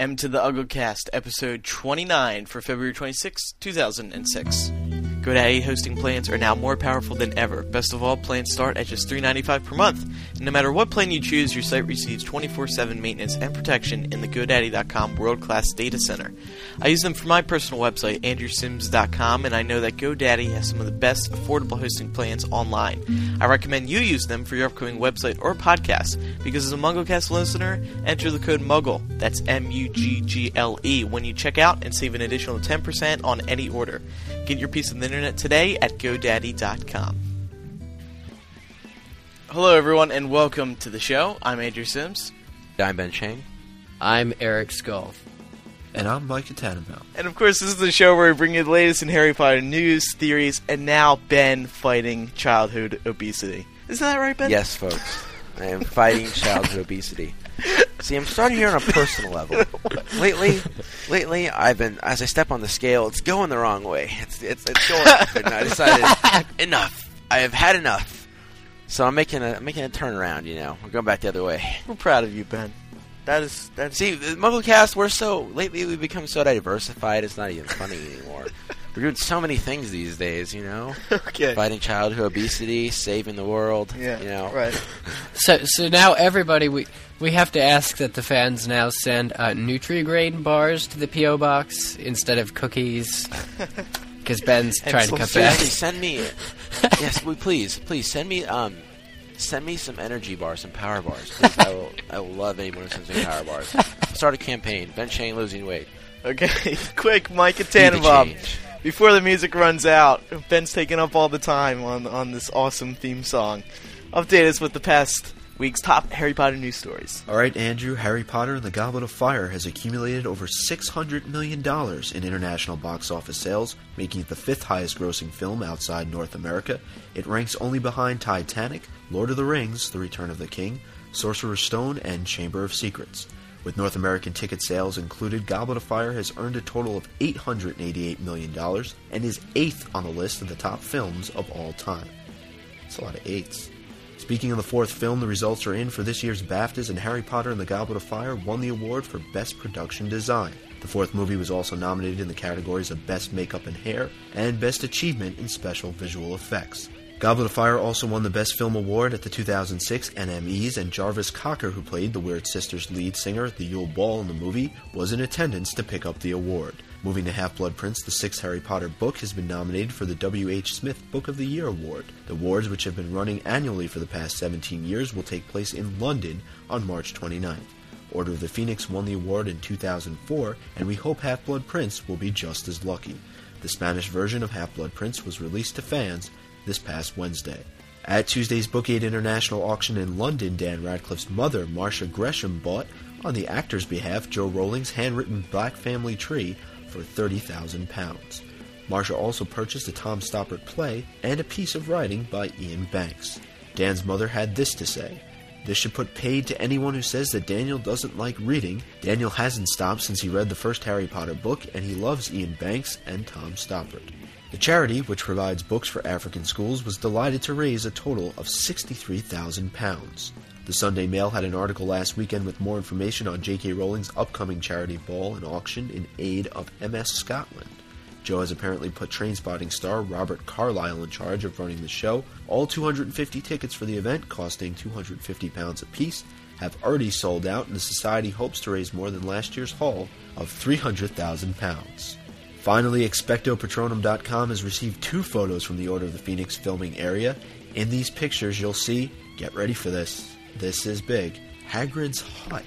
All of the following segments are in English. M to the MuggleCast, episode 29 for February 26, 2006. GoDaddy hosting plans are now more powerful than ever. Best of all, plans start at just $3.95 per month. And no matter what plan you choose, your site receives 24/7 maintenance and protection in the GoDaddy.com world-class data center. I use them for my personal website, AndrewSims.com, and I know that GoDaddy has some of the best affordable hosting plans online. I recommend you use them for your upcoming website or podcast, because as a MuggleCast listener, enter the code MUGGLE, that's MUGGLE, when you check out and save an additional 10% on any order. Get your piece of the internet today at GoDaddy.com. Hello everyone and welcome to the show. I'm Andrew Sims. I'm Ben Shane. I'm Eric Skull. And I'm Mike Tannenbaum. And of course, this is the show where we bring you the latest in Harry Potter news, theories, and now Ben fighting childhood obesity. Isn't that right, Ben? Yes, folks. I am fighting childhood obesity. See, I'm starting here on a personal level. Lately, I've been, as I step on the scale, it's going the wrong way. It's going up, and I decided, enough. I have had enough. So I'm making a turnaround, you know. We're going back the other way. We're proud of you, Ben. That's see, the MuggleCast, lately we've become so diversified, it's not even funny anymore. We're doing so many things these days, you know? Okay. Fighting childhood obesity, saving the world, yeah, you know? Right. So now everybody, we have to ask that the fans now send Nutri-Grain bars to the P.O. Box instead of cookies, because Ben's trying to cut back. Send me, yes, please send me some energy bars, some power bars. Please, I will love anyone who sends me power bars. Start a campaign, Ben Shane losing weight. Okay, quick, Mike and Tannenbaum. Before the music runs out, Ben's taking up all the time on this awesome theme song. Update us with the past week's top Harry Potter news stories. All right, Andrew, Harry Potter and the Goblet of Fire has accumulated over $600 million in international box office sales, making it the fifth highest-grossing film outside North America. It ranks only behind Titanic, Lord of the Rings, The Return of the King, Sorcerer's Stone, and Chamber of Secrets. With North American ticket sales included, Goblet of Fire has earned a total of $888 million and is eighth on the list of the top films of all time. That's a lot of eights. Speaking of the fourth film, the results are in for this year's BAFTAs, and Harry Potter and the Goblet of Fire won the award for Best Production Design. The fourth movie was also nominated in the categories of Best Makeup and Hair and Best Achievement in Special Visual Effects. Goblet of Fire also won the Best Film Award at the 2006 NMEs, and Jarvis Cocker, who played the Weird Sisters lead singer, the Yule Ball, in the movie, was in attendance to pick up the award. Moving to Half-Blood Prince, the sixth Harry Potter book has been nominated for the W.H. Smith Book of the Year Award. The awards, which have been running annually for the past 17 years, will take place in London on March 29th. Order of the Phoenix won the award in 2004, and we hope Half-Blood Prince will be just as lucky. The Spanish version of Half-Blood Prince was released to fans this past Wednesday. At Tuesday's Book8 International Auction in London, Dan Radcliffe's mother, Marcia Gresham, bought, on the actor's behalf, Joe Rowling's handwritten Black Family Tree for £30,000. Marcia also purchased a Tom Stoppard play and a piece of writing by Ian Banks. Dan's mother had this to say: "This should put paid to anyone who says that Daniel doesn't like reading. Daniel hasn't stopped since he read the first Harry Potter book, and he loves Ian Banks and Tom Stoppard." The charity, which provides books for African schools, was delighted to raise a total of £63,000. The Sunday Mail had an article last weekend with more information on J.K. Rowling's upcoming charity ball and auction in aid of MS Scotland. Joe has apparently put Trainspotting star Robert Carlyle in charge of running the show. All 250 tickets for the event, costing £250 apiece, have already sold out, and the Society hopes to raise more than last year's haul of £300,000. Finally, ExpectoPatronum.com has received two photos from the Order of the Phoenix filming area. In these pictures, you'll see, get ready for this, this is big, Hagrid's hut,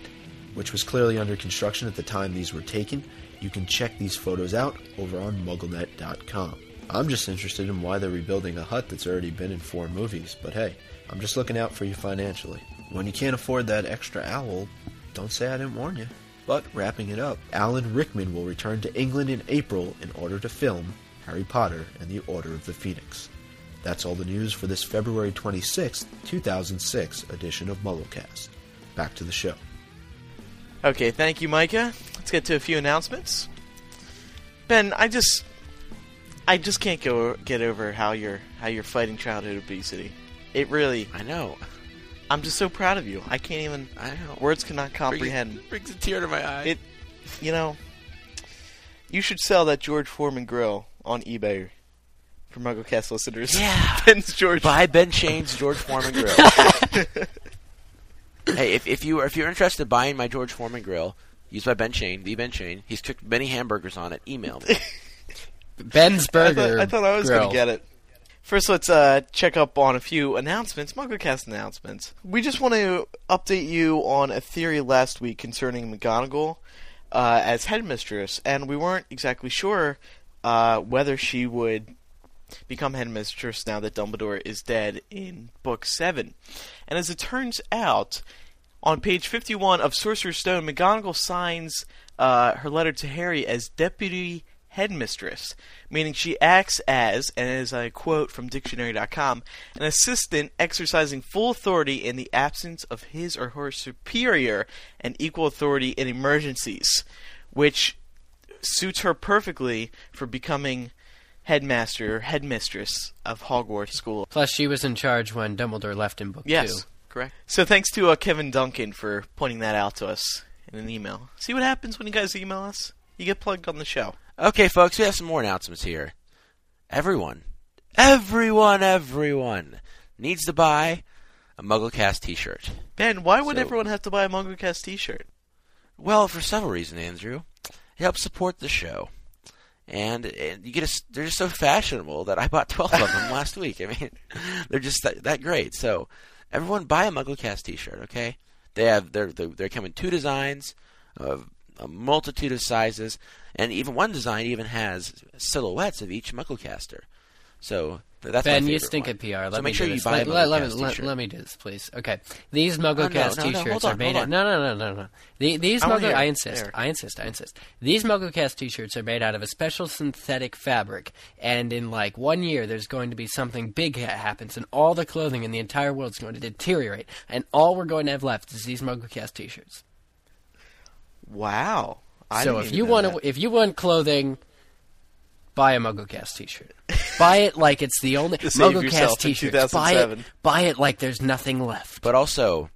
which was clearly under construction at the time these were taken. You can check these photos out over on MuggleNet.com. I'm just interested in why they're rebuilding a hut that's already been in four movies, but hey, I'm just looking out for you financially. When you can't afford that extra owl, don't say I didn't warn you. But wrapping it up, Alan Rickman will return to England in April in order to film Harry Potter and the Order of the Phoenix. That's all the news for this February 26th, 2006 edition of MuggleCast. Back to the show. Okay, thank you, Micah. Let's get to a few announcements. Ben, I just can't get over how you're fighting childhood obesity. It really... I know. I'm just so proud of you. I can't even... I know. Words cannot comprehend. It brings a tear to my eye. It you know, you should sell that George Foreman grill on eBay for MuggleCast listeners. Yeah. Buy Ben Shane's George Foreman grill. Hey, if you're interested in buying my George Foreman grill, used by Ben Shane, the Ben Shane, he's cooked many hamburgers on it. Email me. Ben's Burger. I thought I was going to get it. First, let's check up on a few announcements, MuggleCast announcements. We just want to update you on a theory last week concerning McGonagall as headmistress, and we weren't exactly sure whether she would become headmistress now that Dumbledore is dead in Book 7. And as it turns out, on page 51 of Sorcerer's Stone, McGonagall signs her letter to Harry as Deputy Headmistress, meaning she acts as, and as I quote from dictionary.com, an assistant exercising full authority in the absence of his or her superior and equal authority in emergencies, which suits her perfectly for becoming headmaster or headmistress of Hogwarts School. Plus, she was in charge when Dumbledore left in Book 2. Yes, correct. So thanks to Kevin Duncan for pointing that out to us in an email. See what happens when you guys email us? You get plugged on the show. Okay, folks, we have some more announcements here. Everyone needs to buy a MuggleCast t-shirt. Ben, why would everyone have to buy a MuggleCast t-shirt? Well, for several reasons, Andrew. It helps support the show. And you get they're just so fashionable that I bought 12 of them last week. I mean, they're just that great. So, everyone buy a MuggleCast t-shirt, okay? They're coming two designs of a multitude of sizes, and even one design even has silhouettes of each MuggleCaster. So that's Ben, you stink at PR. Let me do this. Let me do this, please. Okay, these MuggleCast t-shirts are made out. No. I insist. These MuggleCast t-shirts are made out of a special synthetic fabric, and in like 1 year, there's going to be something big that happens, and all the clothing in the entire world is going to deteriorate, and all we're going to have left is these MuggleCast t-shirts. Wow! So if you want clothing, buy a MuggleCast t-shirt. Buy it like it's the only MuggleCast t-shirt. Buy it like there's nothing left. But also,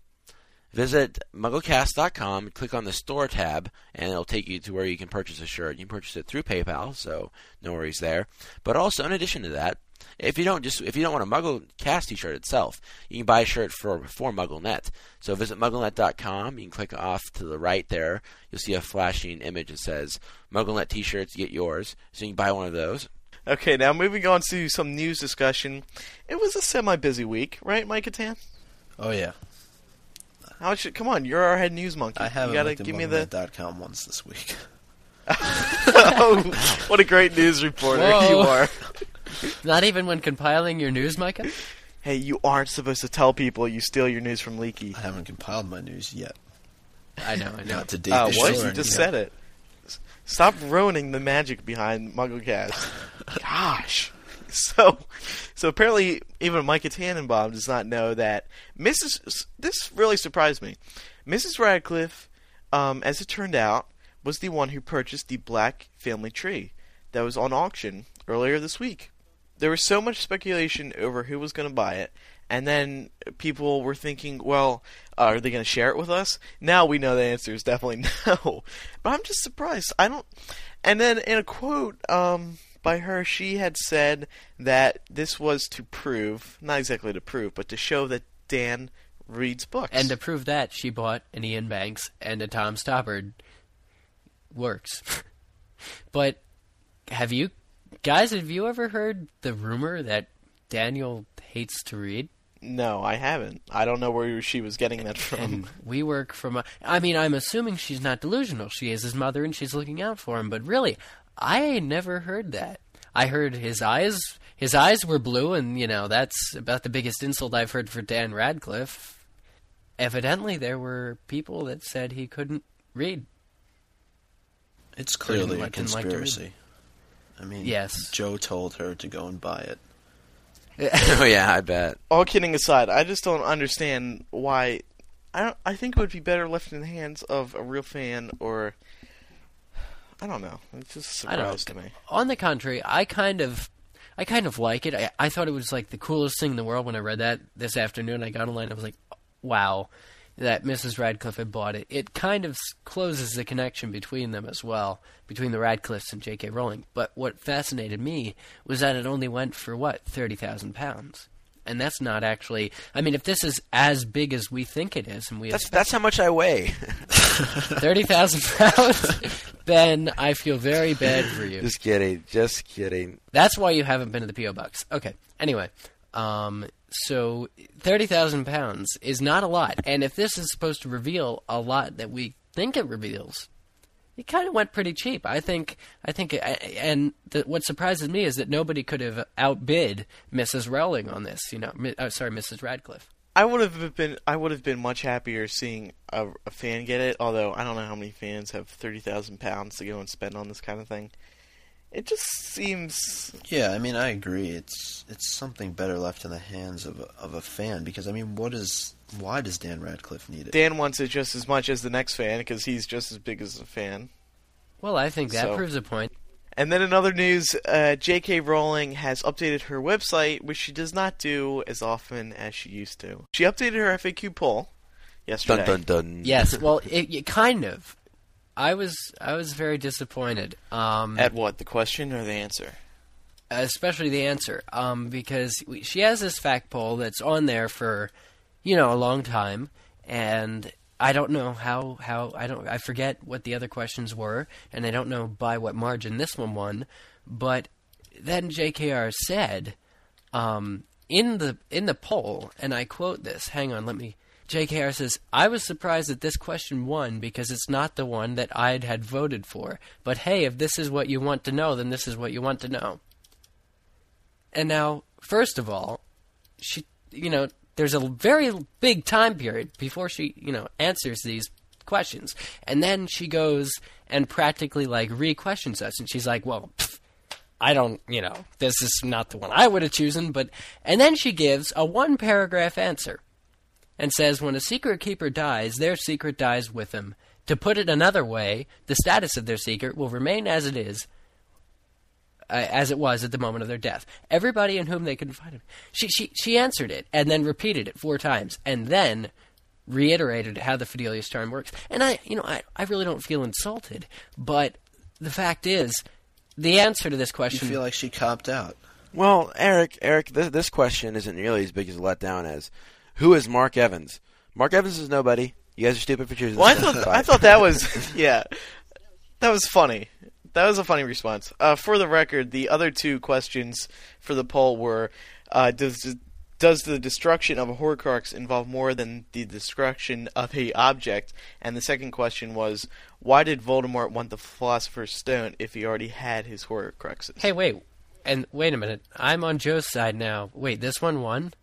visit MuggleCast.com, click on the store tab, and it'll take you to where you can purchase a shirt. You can purchase it through PayPal, so no worries there. But also, in addition to that, if you don't want a MuggleCast t-shirt itself, you can buy a shirt for MuggleNet. So visit MuggleNet.com. You can click off to the right there. You'll see a flashing image that says MuggleNet t-shirts, get yours. So you can buy one of those. Okay, now moving on to some news discussion. It was a semi-busy week, right, Mike Catan? Oh, yeah. Come on, you're our head news monkey. I haven't looked at MuggleNet.com once this week. Oh, what a great news reporter you are. Not even when compiling your news, Micah? Hey, you aren't supposed to tell people you steal your news from Leaky. I haven't compiled my news yet. I know. Not to date the show. You just said it. Stop ruining the magic behind MuggleCast. Gosh. So apparently even Micah Tannenbaum does not know that this really surprised me. Mrs. Radcliffe, as it turned out, was the one who purchased the black family tree that was on auction earlier this week. There was so much speculation over who was going to buy it, and then people were thinking, well, are they going to share it with us? Now we know the answer is definitely no. But I'm just surprised. And then in a quote by her, she had said that this was to prove, not exactly to prove, but to show that Dan reads books. And to prove that, she bought an Ian Banks and a Tom Stoppard works. But have you... Guys, have you ever heard the rumor that Daniel hates to read? No, I haven't. I don't know where she was getting that from. And we work from... I mean, I'm assuming she's not delusional. She is his mother, and she's looking out for him. But really, I never heard that. I heard his eyes were blue, and, you know, that's about the biggest insult I've heard for Dan Radcliffe. Evidently, there were people that said he couldn't read. It's clearly a conspiracy. I mean, yes. Joe told her to go and buy it. Oh, yeah, I bet. All kidding aside, I just don't understand why... I think it would be better left in the hands of a real fan or... I don't know. It's just a surprise to me. On the contrary, I kind of like it. I thought it was like the coolest thing in the world when I read that this afternoon. I got online and I was like, wow, that Mrs. Radcliffe had bought it, it kind of closes the connection between them as well, between the Radcliffes and J.K. Rowling. But what fascinated me was that it only went for, what, £30,000? And that's not actually... I mean, if this is as big as we think it is... and we that's how much I weigh. 30,000 pounds? Ben, I feel very bad for you. Just kidding. Just kidding. That's why you haven't been to the P.O. Box. Okay. Anyway, so 30,000 pounds is not a lot. And if this is supposed to reveal a lot that we think it reveals... It kind of went pretty cheap, I think, and what surprises me is that nobody could have outbid Mrs. Rowling on this. You know, Mrs. Radcliffe. I would have been much happier seeing a fan get it. Although I don't know how many fans have 30,000 pounds to go and spend on this kind of thing. It just seems. Yeah, I mean, I agree. It's something better left in the hands of a fan, because I mean, what is? Why does Dan Radcliffe need it? Dan wants it just as much as the next fan, because he's just as big as a fan. Well, I think that proves a point. And then in other news, J.K. Rowling has updated her website, which she does not do as often as she used to. She updated her FAQ poll yesterday. Dun, dun, dun. Yes, well, it kind of. I was very disappointed. At what, the question or the answer? Especially the answer, because she has this fact poll that's on there for... you know, a long time, and I don't know I forget what the other questions were, and I don't know by what margin this one won, but then JKR said, in the poll, and I quote this, hang on, JKR says, "I was surprised that this question won because it's not the one that I'd had voted for, but hey, if this is what you want to know, then this is what you want to know." And now, first of all, she, you know, there's a very big time period before she, you know, answers these questions. And then she goes and practically, like, re-questions us. And she's like, well, I don't, you know, this is not the one I would have chosen. But, and then she gives a one-paragraph answer and says, when a secret keeper dies, their secret dies with them. To put it another way, the status of their secret will remain as it is. As it was at the moment of their death. Everybody in whom they could find him. She answered it and then repeated it 4 times and then reiterated how the Fidelius Charm works. And I really don't feel insulted, but the fact is, the answer to this question... You feel like she copped out. Well, Eric, this question isn't nearly as big as a letdown as, who is Mark Evans? Mark Evans is nobody. You guys are stupid for choosing. Well, I thought that was... yeah. That was funny. That was a funny response. For the record, the other 2 questions for the poll were, does the destruction of a Horcrux involve more than the destruction of a object? And the second question was, why did Voldemort want the Philosopher's Stone if he already had his Horcruxes? Hey, wait a minute. I'm on Joe's side now. Wait, this one won?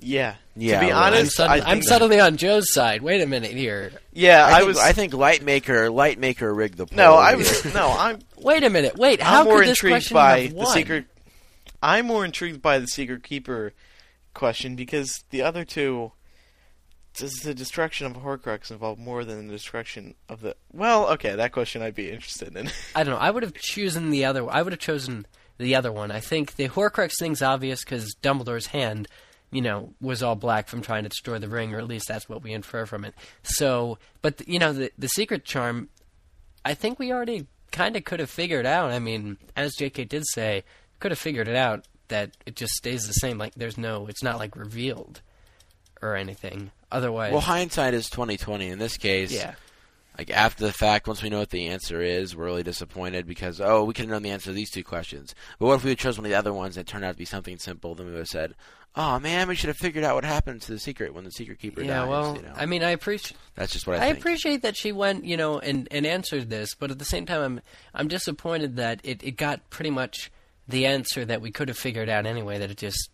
Yeah. To be honest, I'm suddenly on Joe's side. Wait a minute here. Yeah, I think Lightmaker rigged the poll. Wait a minute. Wait, how could this question have won? I'm more intrigued by the Secret Keeper question, because the other 2, does the destruction of a Horcrux involve more than the destruction of the... Well, okay, that question I'd be interested in. I don't know. I would have chosen the other one. I think the Horcrux thing's obvious because Dumbledore's hand... you know, was all black from trying to destroy the ring, or at least that's what we infer from it. So, but, you know, the secret charm, I think we already kind of could have figured out. I mean, as J.K. did say, could have figured it out that it just stays the same. Like, it's not, like, revealed or anything. Otherwise... Well, hindsight is 20/20 in this case. Yeah. Like, after the fact, once we know what the answer is, we're really disappointed because, oh, we could have known the answer to these 2 questions. But what if we had chosen one of the other ones that turned out to be something simple, then we would have said... oh man, we should have figured out what happened to the secret when the secret keeper dies. Yeah, well, you know. I mean, that's just what I think. I appreciate that she went, you know, and answered this, but at the same time, I'm disappointed that it got pretty much the answer that we could have figured out anyway. That it just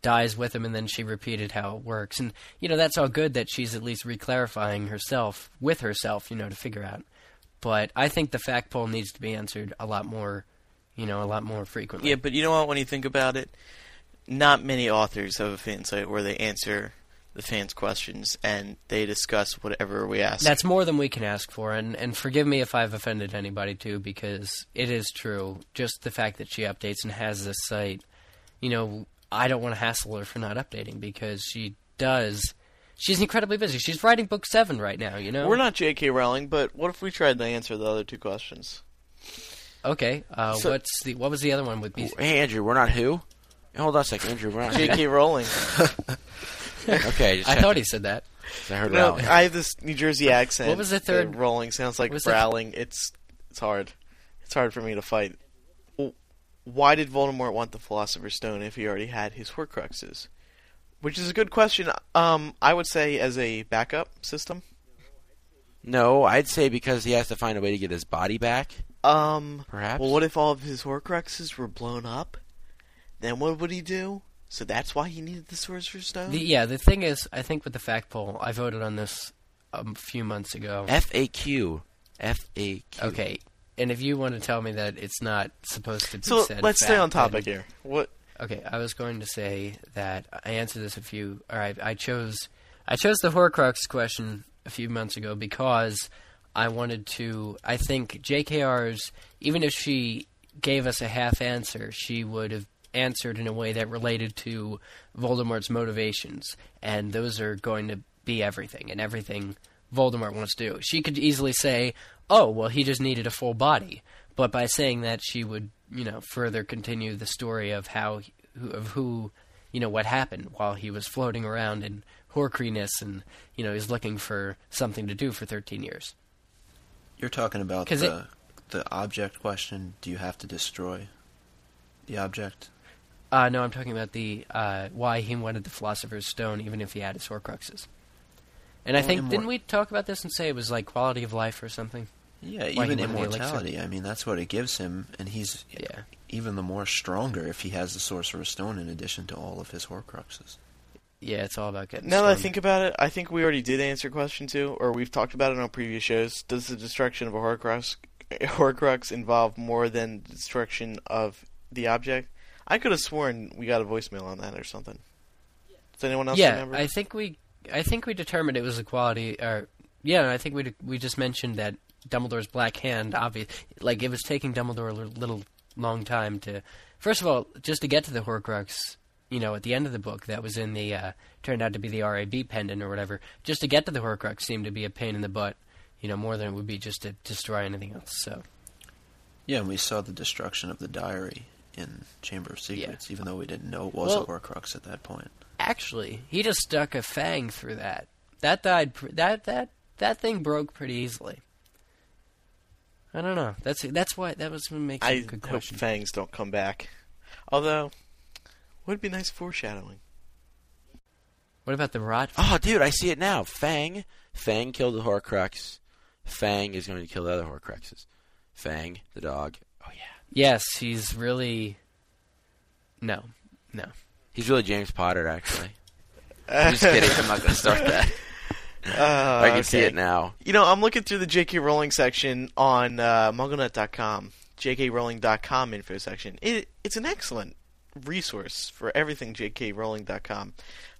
dies with him, and then she repeated how it works. And you know, that's all good that she's at least reclarifying herself with herself, you know, to figure out. But I think the fact poll needs to be answered a lot more, you know, a lot more frequently. Yeah, but you know what? When you think about it. Not many authors have a fan site where they answer the fans' questions and they discuss whatever we ask. That's more than we can ask for, and forgive me if I've offended anybody too, because it is true. Just the fact that she updates and has this site, you know, I don't want to hassle her for not updating because she does She's incredibly busy. She's writing book 7 right now, you know? We're not J.K. Rowling, but what if we tried to answer the other two questions? Okay. So, what was the other one with B? Hey, Andrew, we're not who? Hold on a second, Andrew, we're not J.K. Rowling. Okay. I thought he said that. I heard Rowling. I have this New Jersey accent. What was the third? Rowling sounds like Rowling. It's hard. It's hard for me to fight. Why did Voldemort want the Philosopher's Stone if he already had his Horcruxes? Which is a good question. I would say as a backup system. No, I'd say because he has to find a way to get his body back. Perhaps. Well, what if all of his Horcruxes were blown up? Then what would he do? So that's why he needed the Sorcerer's Stone? The thing is, I think with the fact poll, I voted on this a few months ago. FAQ. FAQ. Okay, and if you want to tell me that it's not supposed to be said... So let's stay on topic here. What? Okay, I was going to say that I answered this a few... All right, I chose the Horcrux question a few months ago because I wanted to... I think JKR's, even if she gave us a half answer, she would have answered in a way that related to Voldemort's motivations, and those are going to be everything, and everything Voldemort wants to do. She could easily say, oh, well, he just needed a full body, but by saying that, she would, further continue the story of what happened while he was floating around in Horcrux, and, he's looking for something to do for 13 years. You're talking about the object question, do you have to destroy the object? No, I'm talking about why he wanted the Philosopher's Stone, even if he had his Horcruxes. And I think, didn't we talk about this and say it was like quality of life or something? Yeah, even immortality. I mean, that's what it gives him, and he's even the more stronger if he has the Sorcerer's Stone in addition to all of his Horcruxes. Yeah, it's all about getting... Now that I think about it, I think we already did answer question 2, or we've talked about it on previous shows. Does the destruction of a Horcrux involve more than the destruction of the object? I could have sworn we got a voicemail on that or something. Does anyone else remember? Yeah, I think we determined it was a quality. I think we just mentioned that Dumbledore's black hand, it was taking Dumbledore a long time to. First of all, just to get to the Horcrux, at the end of the book that was in the turned out to be the RAB pendant or whatever. Just to get to the Horcrux seemed to be a pain in the butt, more than it would be just to destroy anything else. So. Yeah, and we saw the destruction of the diary in Chamber of Secrets, even though we didn't know it was a Horcrux at that point. Actually, he just stuck a fang through that. That died. That thing broke pretty easily. I don't know. That's why that was what makes it a good question. I hope fangs don't come back. Although, would be nice foreshadowing. What about the rot? Oh, dude, I see it now. Fang killed the Horcrux. Fang is going to kill the other Horcruxes. Fang, the dog. Oh yeah. Yes, he's really... No. He's really James Potter, actually. I'm just kidding. I'm not going to start that. I can see it now. I'm looking through the J.K. Rowling section on MuggleNet.com, jkrowling.com info section. It's an excellent resource for everything jkrowling.com.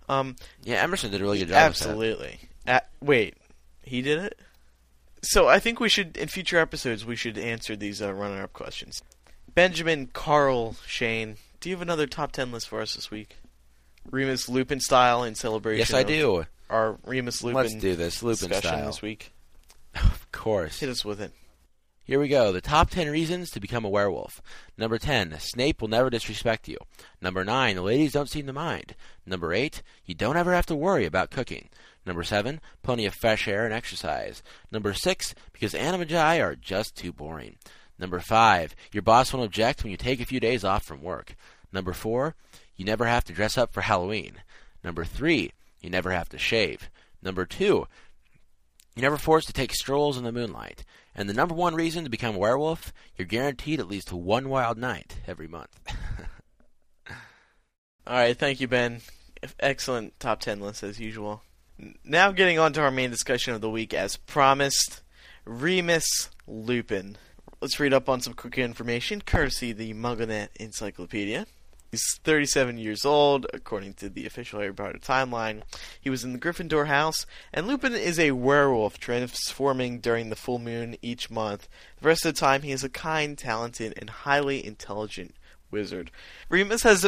Emerson did a really good job. Absolutely. Wait, he did it? So I think we should, in future episodes, answer these runner-up questions. Benjamin Carl Shane, do you have another top 10 list for us this week? Remus Lupin style in celebration. Yes, I do. Our Remus Lupin. Let's do this Lupin style this week. Of course. Hit us with it. Here we go. The top 10 reasons to become a werewolf. Number 10, Snape will never disrespect you. Number 9, the ladies don't seem to mind. Number 8, you don't ever have to worry about cooking. Number 7, plenty of fresh air and exercise. Number 6, because animagi are just too boring. Number 5, your boss won't object when you take a few days off from work. Number 4, you never have to dress up for Halloween. Number 3, you never have to shave. Number 2, you're never forced to take strolls in the moonlight. And the number one reason to become a werewolf, you're guaranteed at least one wild night every month. All right, thank you, Ben. Excellent top 10 list as usual. Now getting on to our main discussion of the week, as promised, Remus Lupin. Let's read up on some quick information, courtesy the MuggleNet Encyclopedia. He's 37 years old, according to the official Harry Potter timeline. He was in the Gryffindor house, and Lupin is a werewolf, transforming during the full moon each month. The rest of the time, he is a kind, talented, and highly intelligent wizard. Remus has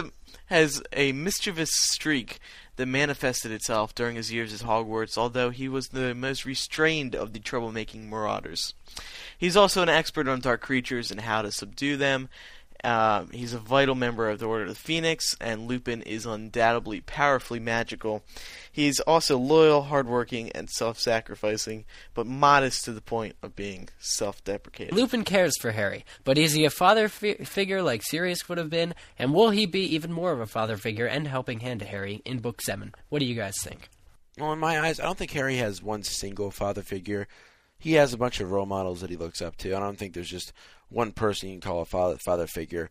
a mischievous streak that manifested itself during his years at Hogwarts, although he was the most restrained of the troublemaking marauders. He's also an expert on dark creatures and how to subdue them. He's a vital member of the Order of the Phoenix, and Lupin is undoubtedly powerfully magical. He's also loyal, hardworking, and self-sacrificing, but modest to the point of being self-deprecating. Lupin cares for Harry, but is he a father figure like Sirius would have been? And will he be even more of a father figure and helping hand to Harry in Book 7? What do you guys think? Well, in my eyes, I don't think Harry has one single father figure. He has a bunch of role models that he looks up to. I don't think there's just one person you can call a father figure.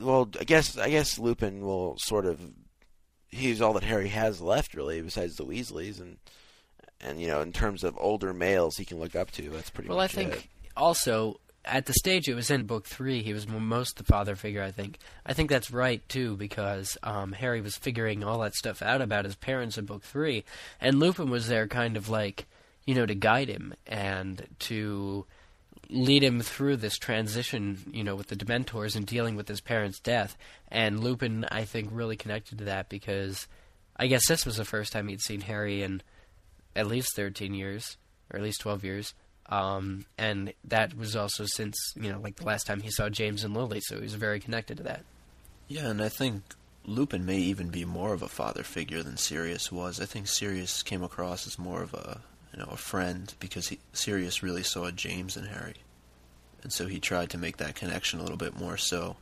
Well, I guess Lupin will sort of... He's all that Harry has left, really, besides the Weasleys. And you know, in terms of older males he can look up to, that's pretty much it. Well, I think also, at the stage it was in Book 3, he was most the father figure, I think. I think that's right, too, because Harry was figuring all that stuff out about his parents in Book 3. And Lupin was there kind of like... you know, to guide him and to lead him through this transition, you know, with the Dementors and dealing with his parents' death. And Lupin, I think, really connected to that because I guess this was the first time he'd seen Harry in at least 13 years, or at least 12 years. And that was also since, you know, like the last time he saw James and Lily, so he was very connected to that. Yeah, and I think Lupin may even be more of a father figure than Sirius was. I think Sirius came across as more of a... you know, a friend, because Sirius really saw James and Harry. And so he tried to make that connection a little bit more so.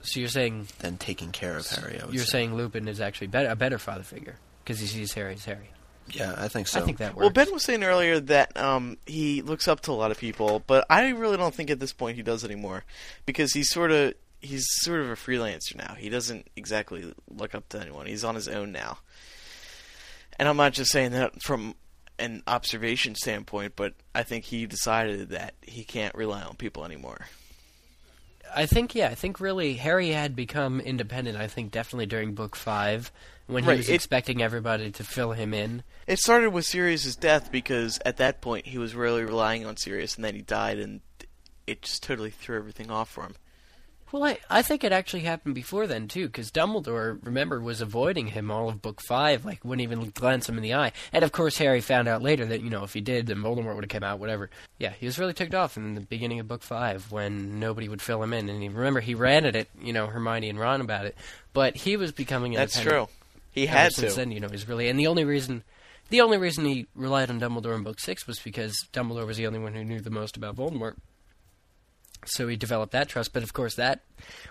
So you're saying... than taking care of Harry, I would saying Lupin is actually a better father figure, because he sees Harry as Harry. Yeah, I think so. I think that works. Well, Ben was saying earlier that he looks up to a lot of people, but I really don't think at this point he does anymore, because he's sort of a freelancer now. He doesn't exactly look up to anyone. He's on his own now. And I'm not just saying that from... an observation standpoint, but I think he decided that he can't rely on people anymore. I think really Harry had become independent, I think definitely during Book 5, when he was expecting everybody to fill him in. It started with Sirius's death, because at that point he was really relying on Sirius, and then he died, and it just totally threw everything off for him. Well, I think it actually happened before then, too, because Dumbledore, remember, was avoiding him all of Book 5, like, wouldn't even glance him in the eye. And, of course, Harry found out later that, you know, if he did, then Voldemort would have come out, whatever. Yeah, he was really ticked off in the beginning of Book 5 when nobody would fill him in. And he ran at it, you know, Hermione and Ron about it. But he was becoming independent. That's true. He had to. Since then, you know, he's really... And the only reason he relied on Dumbledore in Book 6 was because Dumbledore was the only one who knew the most about Voldemort. So he developed that trust, but of course that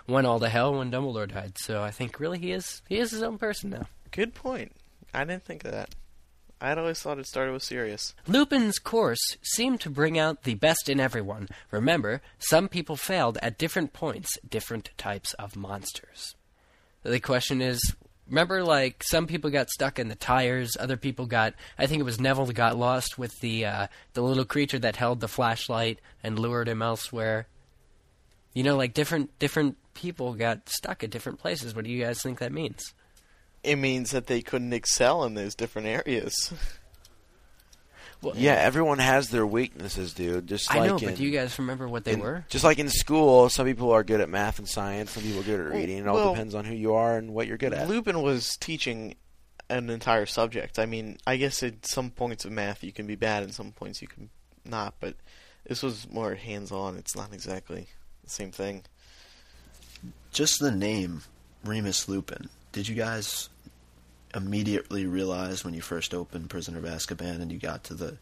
went all to hell when Dumbledore died. So I think really he is his own person now. Good point. I didn't think of that. I'd always thought it started with Sirius. Lupin's course seemed to bring out the best in everyone. Remember, some people failed at different points, different types of monsters. The question is, remember, like, some people got stuck in the tires, other people got... I think it was Neville that got lost with the little creature that held the flashlight and lured him elsewhere. You know, like, different people got stuck at different places. What do you guys think that means? It means that they couldn't excel in those different areas. Well, yeah, everyone has their weaknesses, dude. Just like I know, but do you guys remember what they were? Just like in school, some people are good at math and science, some people are good at reading. It all depends on who you are and what you're good at. Lupin was teaching an entire subject. I mean, I guess at some points of math you can be bad, and some points you can not, but this was more hands-on. It's not exactly... same thing. Just the name Remus Lupin. Did you guys immediately realize when you first opened Prisoner of Azkaban and you got to the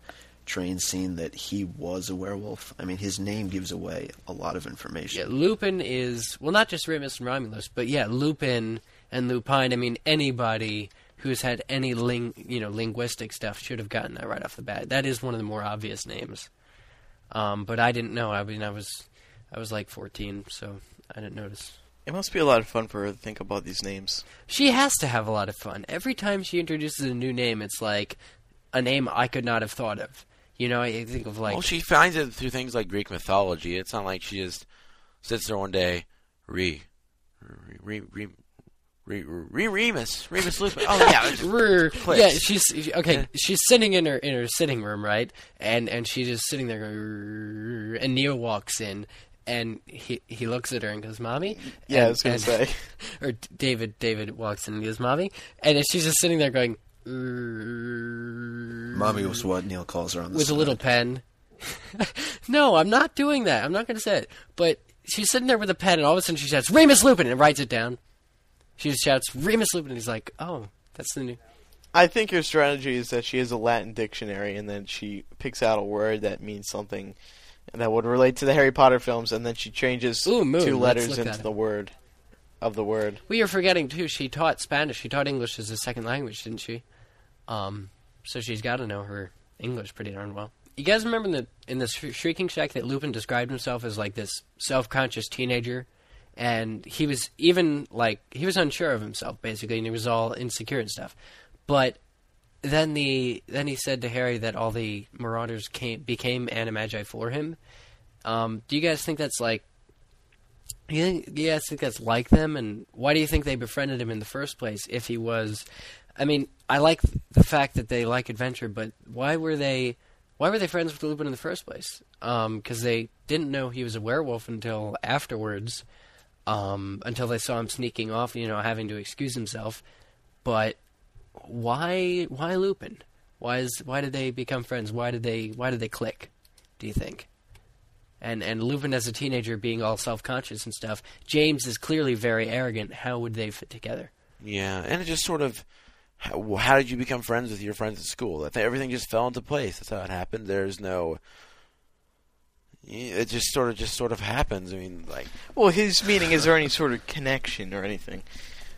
train scene that he was a werewolf? I mean, his name gives away a lot of information. Yeah, Lupin is, well, not just Remus and Romulus, but yeah, Lupin and Lupine. I mean, anybody who's had any linguistic stuff should have gotten that right off the bat. That is one of the more obvious names. But I didn't know. I mean, I was like 14, so I didn't notice. It must be a lot of fun for her to think about these names. She has to have a lot of fun. Every time she introduces a new name, it's like a name I could not have thought of. You know, I think of like... Well, she finds it through things like Greek mythology. It's not like she just sits there one day, Remus Lupin. Oh yeah, yeah. She's okay. Yeah. She's sitting in her sitting room, right? And she's just sitting there going. And Neo walks in. And he looks at her and goes, "Mommy?" Yeah, I was going to say. Or David walks in and goes, "Mommy?" And she's just sitting there going, "Mommy" was what Neil calls her on the side. With a little pen. No, I'm not doing that. I'm not going to say it. But she's sitting there with a pen, and all of a sudden she shouts, "Remus Lupin!" and writes it down. She just shouts, "Remus Lupin!" and he's like, "Oh, that's the new..." I think your strategy is that she has a Latin dictionary, and then she picks out a word that means something that would relate to the Harry Potter films, and then she changes two letters into the word of the word. We are forgetting, too, she taught Spanish. She taught English as a second language, didn't she? So she's got to know her English pretty darn well. You guys remember in the Shrieking Shack that Lupin described himself as, like, this self-conscious teenager? And he was even, like, he was unsure of himself, basically, and he was all insecure and stuff. But then he said to Harry that all the Marauders became Animagi for him. Do you guys think that's like? Do you guys think that's like them? And why do you think they befriended him in the first place? If he was, I mean, I like the fact that they like adventure, but why were they friends with Lupin in the first place? Because they didn't know he was a werewolf until afterwards, until they saw him sneaking off, you know, having to excuse himself, but. Why Lupin? Why did they become friends? Why did they click, do you think? And Lupin as a teenager being all self-conscious and stuff, James is clearly very arrogant. How would they fit together? Yeah, and it just sort of, how did you become friends with your friends at school? I think everything just fell into place. That's how it happened. There's no... It just sort of happens. I mean, like... Well, his meaning, is there any sort of connection or anything?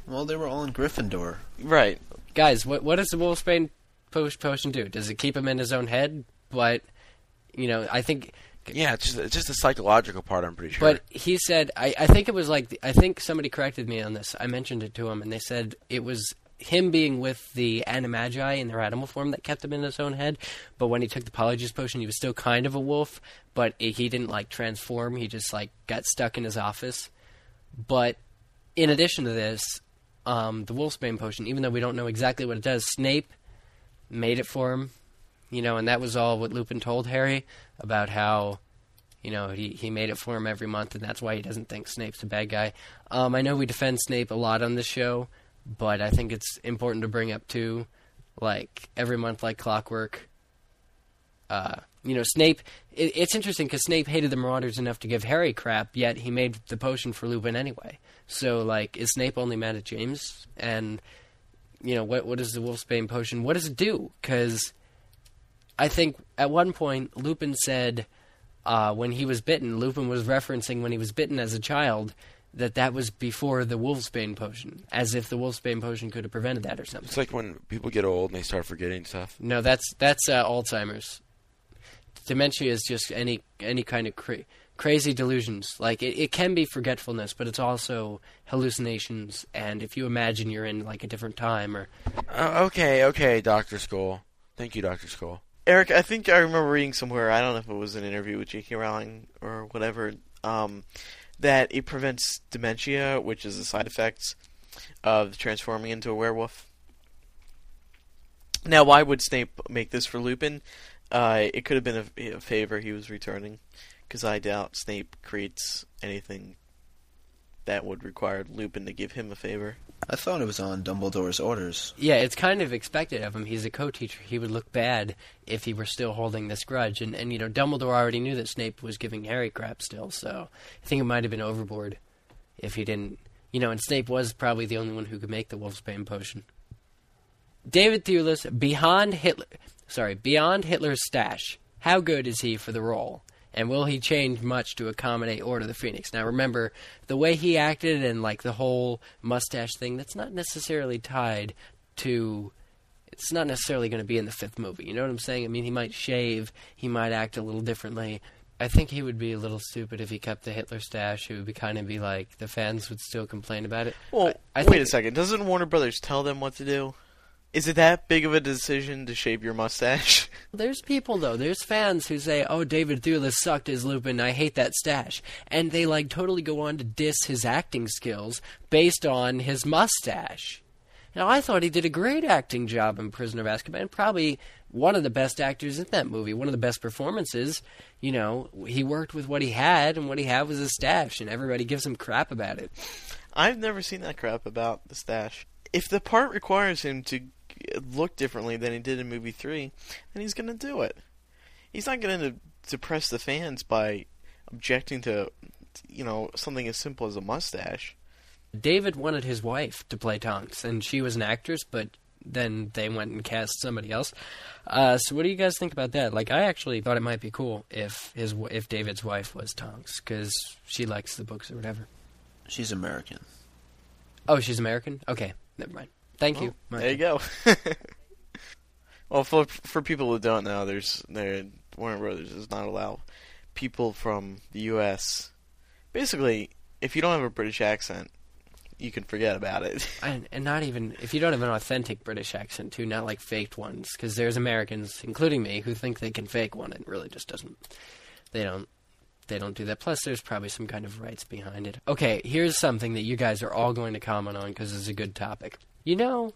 Well, they were all in Gryffindor. Right. Guys, what does the Wolfsbane Potion do? Does it keep him in his own head? But, you know, I think... Yeah, it's just the psychological part, I'm pretty sure. But he said... I think it was like... I think somebody corrected me on this. I mentioned it to him, and they said it was him being with the Animagi in their animal form that kept him in his own head. But when he took the Polyjuice Potion, he was still kind of a wolf, but he didn't, like, transform. He just, like, got stuck in his office. But in addition to this... the Wolfsbane Potion, even though we don't know exactly what it does, Snape made it for him, you know, and that was all what Lupin told Harry about how, you know, he made it for him every month, and that's why he doesn't think Snape's a bad guy. I know we defend Snape a lot on this show, but I think it's important to bring up, too, like, every month like clockwork. You know, Snape, it's interesting because Snape hated the Marauders enough to give Harry crap, yet he made the potion for Lupin anyway. So, like, is Snape only mad at James? And, you know, what is the Wolfsbane Potion? What does it do? Because I think at one point Lupin said when he was bitten, Lupin was referencing when he was bitten as a child, that was before the Wolfsbane Potion, as if the Wolfsbane Potion could have prevented that or something. It's like when people get old and they start forgetting stuff. No, that's Alzheimer's. Dementia is just any kind of crazy delusions. Like, it can be forgetfulness, but it's also hallucinations, and if you imagine you're in, like, a different time or... Okay, Dr. Skoll. Thank you, Dr. Skoll. Eric, I think I remember reading somewhere, I don't know if it was an interview with J.K. Rowling or whatever, that it prevents dementia, which is the side effects of transforming into a werewolf. Now, why would Snape make this for Lupin? It could have been a favor he was returning, because I doubt Snape creates anything that would require Lupin to give him a favor. I thought it was on Dumbledore's orders. Yeah, it's kind of expected of him. He's a co-teacher. He would look bad if he were still holding this grudge. And you know, Dumbledore already knew that Snape was giving Harry crap still, so I think it might have been overboard if he didn't. You know, and Snape was probably the only one who could make the Wolfsbane Potion. David Thewlis, Beyond Hitler's stash, how good is he for the role? And will he change much to accommodate Order of the Phoenix? Now remember, the way he acted and like the whole mustache thing, that's not necessarily tied to... It's not necessarily going to be in the fifth movie, you know what I'm saying? I mean, he might shave, he might act a little differently. I think he would be a little stupid if he kept the Hitler stash. It would be kind of be like, the fans would still complain about it. Well, wait a second, doesn't Warner Brothers tell them what to do? Is it that big of a decision to shave your mustache? There's people, though. There's fans who say, "Oh, David Thewlis sucked as Lupin. I hate that stash." And they, like, totally go on to diss his acting skills based on his mustache. Now, I thought he did a great acting job in Prisoner of Azkaban, probably one of the best actors in that movie, one of the best performances. You know, he worked with what he had, and what he had was his stash, and everybody gives him crap about it. I've never seen that crap about the stash. If the part requires him to look differently than he did in movie 3, then he's going to do it. He's not going to depress the fans by objecting to, you know, something as simple as a mustache. David wanted his wife to play Tonks, and she was an actress, but then they went and cast somebody else. So what do you guys think about that? Like, I actually thought it might be cool if David's wife was Tonks, because she likes the books or whatever. She's American. Oh, she's American? Okay, never mind. Thank you. There you go. Well, for people who don't know, Warner Brothers does not allow people from the U.S. Basically, if you don't have a British accent, you can forget about it. And not even, if you don't have an authentic British accent, too, not like faked ones, because there's Americans, including me, who think they can fake one, and really just doesn't. They don't do that. Plus, there's probably some kind of rights behind it. Okay, here's something that you guys are all going to comment on, because it's a good topic. You know,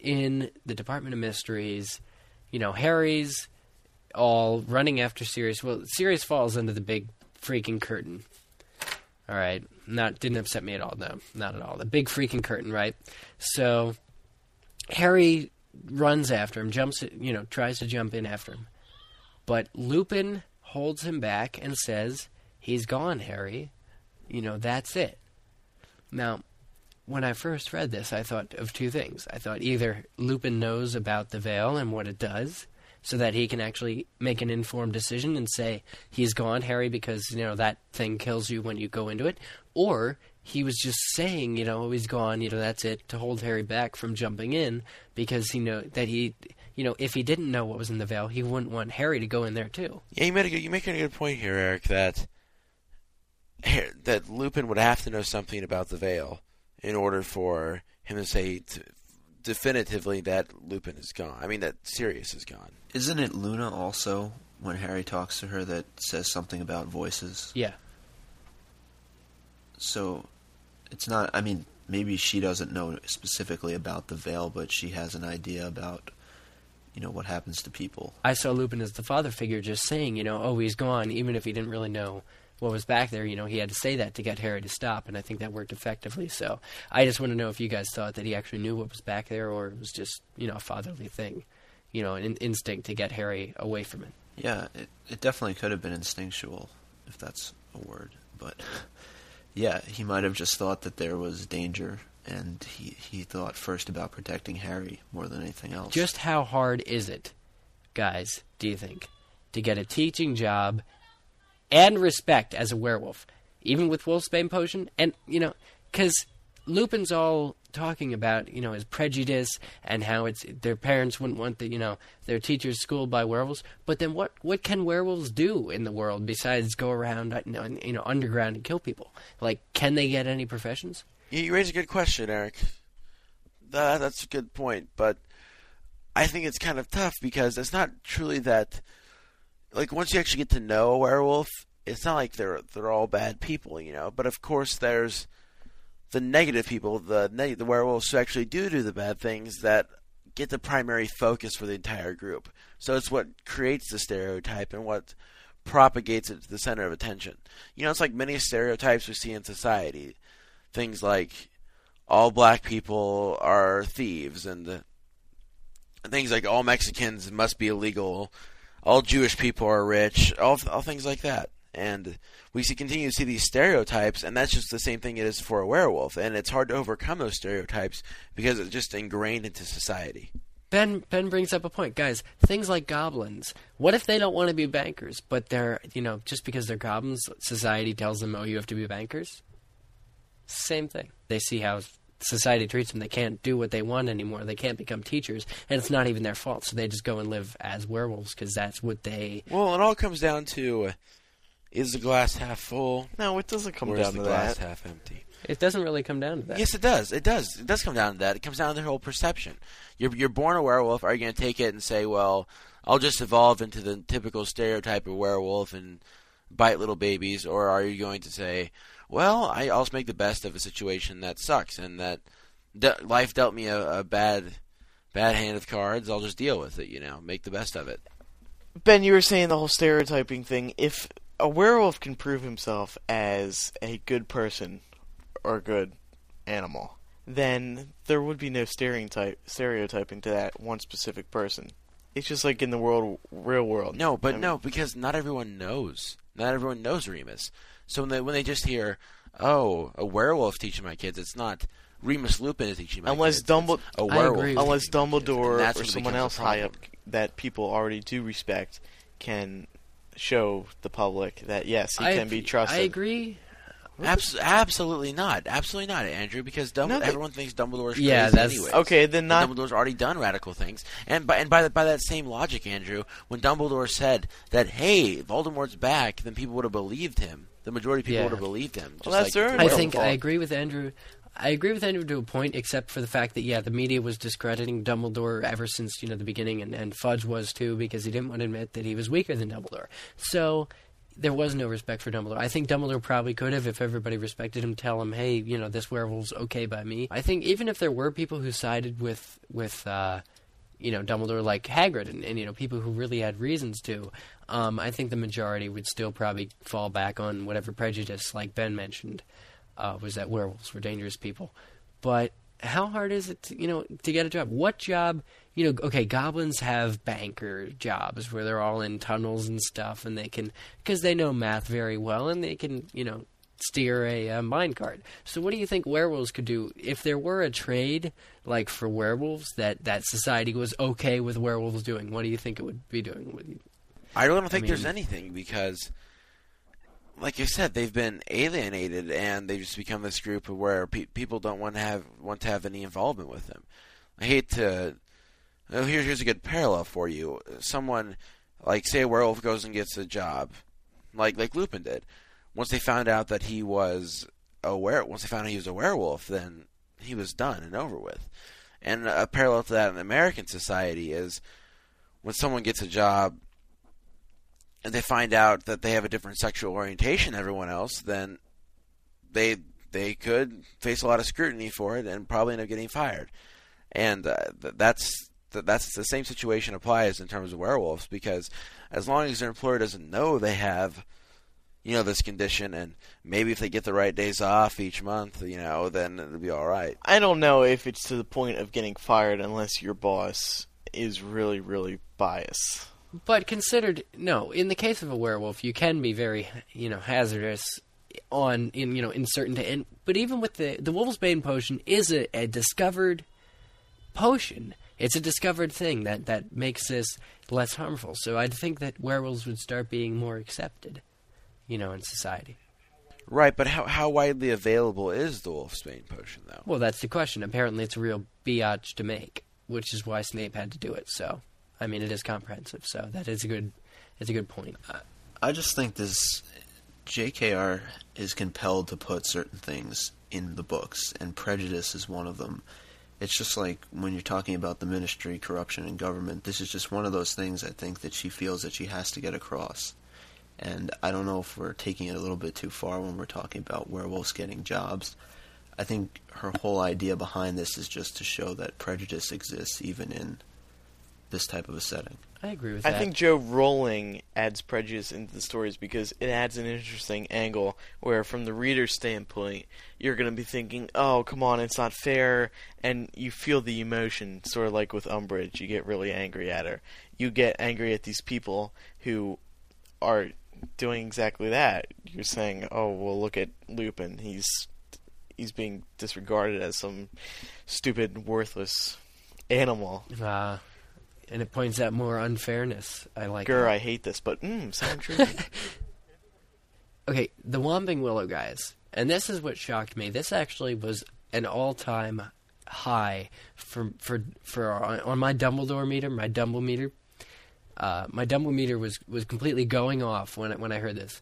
in the Department of Mysteries, you know, Harry's all running after Sirius. Well, Sirius falls under the big freaking curtain. All right, didn't upset me at all, no, not at all. The big freaking curtain, right? So Harry runs after him, tries to jump in after him. But Lupin holds him back and says, "He's gone, Harry. You know, that's it." Now, when I first read this, I thought of two things. I thought either Lupin knows about the veil and what it does, so that he can actually make an informed decision and say, he's gone, Harry, because, you know, that thing kills you when you go into it. Or he was just saying, you know, he's gone, you know, that's it, to hold Harry back from jumping in, because he know that he, you know, if he didn't know what was in the veil, he wouldn't want Harry to go in there, too. Yeah, you're making a good point here, Eric, that Lupin would have to know something about the veil in order for him to say definitively that Lupin is gone. I mean, that Sirius is gone. Isn't it Luna also, when Harry talks to her, that says something about voices? Yeah. So, it's not... I mean, maybe she doesn't know specifically about the veil, but she has an idea about, you know, what happens to people. I saw Lupin as the father figure just saying, you know, oh, he's gone, even if he didn't really know what was back there. You know, he had to say that to get Harry to stop, and I think that worked effectively. So I just want to know if you guys thought that he actually knew what was back there, or it was just, you know, a fatherly thing, you know, an instinct to get Harry away from it. Yeah, it definitely could have been instinctual, if that's a word, but yeah, he might have just thought that there was danger, and he thought first about protecting Harry more than anything else. Just how hard is it, guys, do you think, to get a teaching job and respect as a werewolf, even with Wolfsbane Potion? And, you know, because Lupin's all talking about, you know, his prejudice and how it's their parents wouldn't want the, you know, their teachers schooled by werewolves. But then what can werewolves do in the world besides go around, you know, underground and kill people? Like, can they get any professions? You raise a good question, Eric. That's a good point. But I think it's kind of tough, because it's not truly that... Like, once you actually get to know a werewolf, it's not like they're all bad people, you know. But, of course, there's the negative people, the werewolves who actually do the bad things that get the primary focus for the entire group. So it's what creates the stereotype and what propagates it to the center of attention. You know, it's like many stereotypes we see in society. Things like all black people are thieves, and things like all Mexicans must be illegal, all Jewish people are rich, all things like that. And we continue to see these stereotypes, and that's just the same thing it is for a werewolf. And it's hard to overcome those stereotypes because it's just ingrained into society. Ben brings up a point. Guys, things like goblins. What if they don't want to be bankers, but they're, you know, just because they're goblins, society tells them, oh, you have to be bankers? Same thing. They see how society treats them. They can't do what they want anymore. They can't become teachers, and it's not even their fault. So they just go and live as werewolves because that's what they... Well, it all comes down to, is the glass half full? No, it doesn't come down to that. Or is the glass half empty? It doesn't really come down to that. Yes, it does. It does. It does come down to that. It comes down to their whole perception. You're born a werewolf. Are you going to take it and say, well, I'll just evolve into the typical stereotype of werewolf and bite little babies? Or are you going to say, well, I'll make the best of a situation that sucks and that life dealt me a bad hand of cards. I'll just deal with it, you know, make the best of it. Ben, you were saying the whole stereotyping thing. If a werewolf can prove himself as a good person or a good animal, then there would be no stereotyping to that one specific person. It's just like in the real world. No, but because not everyone knows. Not everyone knows Remus. So when they just hear, oh, a werewolf teaching my kids, it's not Remus Lupin is teaching my kids. Unless Dumbledore or someone else high up that people already do respect can show the public that, yes, he can be trusted. I agree. Absolutely not. Absolutely not, Andrew, because everyone thinks Dumbledore's crazy anyways. Okay, then not... Dumbledore's already done radical things. And by that same logic, Andrew, when Dumbledore said that, hey, Voldemort's back, then people would have believed him. The majority of people would have believed him. Well, that's like, I think I agree with Andrew. I agree with Andrew to a point, except for the fact that, the media was discrediting Dumbledore ever since, the beginning, and Fudge was too, because he didn't want to admit that he was weaker than Dumbledore. So... there was no respect for Dumbledore. I think Dumbledore probably could have, if everybody respected him, tell him, hey, this werewolf's okay by me. I think even if there were people who sided with Dumbledore, like Hagrid and people who really had reasons to, I think the majority would still probably fall back on whatever prejudice, like Ben mentioned, was that werewolves were dangerous people. But how hard is it to get a job? What job... goblins have banker jobs where they're all in tunnels and stuff, and they can, because they know math very well, and they can, steer a minecart. So what do you think werewolves could do? If there were a trade, like for werewolves, that society was okay with werewolves doing, what do you think it would be doing? I don't think there's anything, because, like I said, they've been alienated, and they've just become this group where people don't want to have any involvement with them. I hate to... Well, here's a good parallel for you. Someone, like, say a werewolf goes and gets a job, like Lupin did. Once they found out that he was a werewolf, then he was done and over with. And a parallel to that in American society is when someone gets a job and they find out that they have a different sexual orientation than everyone else, then they could face a lot of scrutiny for it and probably end up getting fired. And that's the same situation applies in terms of werewolves, because as long as their employer doesn't know they have, this condition, and maybe if they get the right days off each month, then it'll be all right. I don't know if it's to the point of getting fired unless your boss is really, really biased. But in the case of a werewolf, you can be very, hazardous in certain... But even with the Wolfsbane Potion is a discovered potion... It's a discovered thing that makes this less harmful. So I'd think that werewolves would start being more accepted, in society. Right, but how widely available is the Wolfsbane Potion, though? Well, that's the question. Apparently it's a real biatch to make, which is why Snape had to do it. So, it is comprehensive. So that is a good point. I just think this JKR is compelled to put certain things in the books, and prejudice is one of them. It's just like when you're talking about the ministry, corruption, and government, this is just one of those things, I think, that she feels that she has to get across. And I don't know if we're taking it a little bit too far when we're talking about werewolves getting jobs. I think her whole idea behind this is just to show that prejudice exists even in this type of a setting. I agree with that. I think Joe Rowling adds prejudice into the stories because it adds an interesting angle where, from the reader's standpoint, you're going to be thinking, oh, come on, it's not fair, and you feel the emotion, sort of like with Umbridge. You get really angry at her. You get angry at these people who are doing exactly that. You're saying, oh, well, look at Lupin. He's being disregarded as some stupid, worthless animal. And it points out more unfairness. I like that. Grr, I hate this, but sound true. Okay, the Whomping Willow guys. And this is what shocked me. This actually was an all-time high for my Dumbledore meter, my Dumble meter. My Dumble meter was completely going off when I heard this.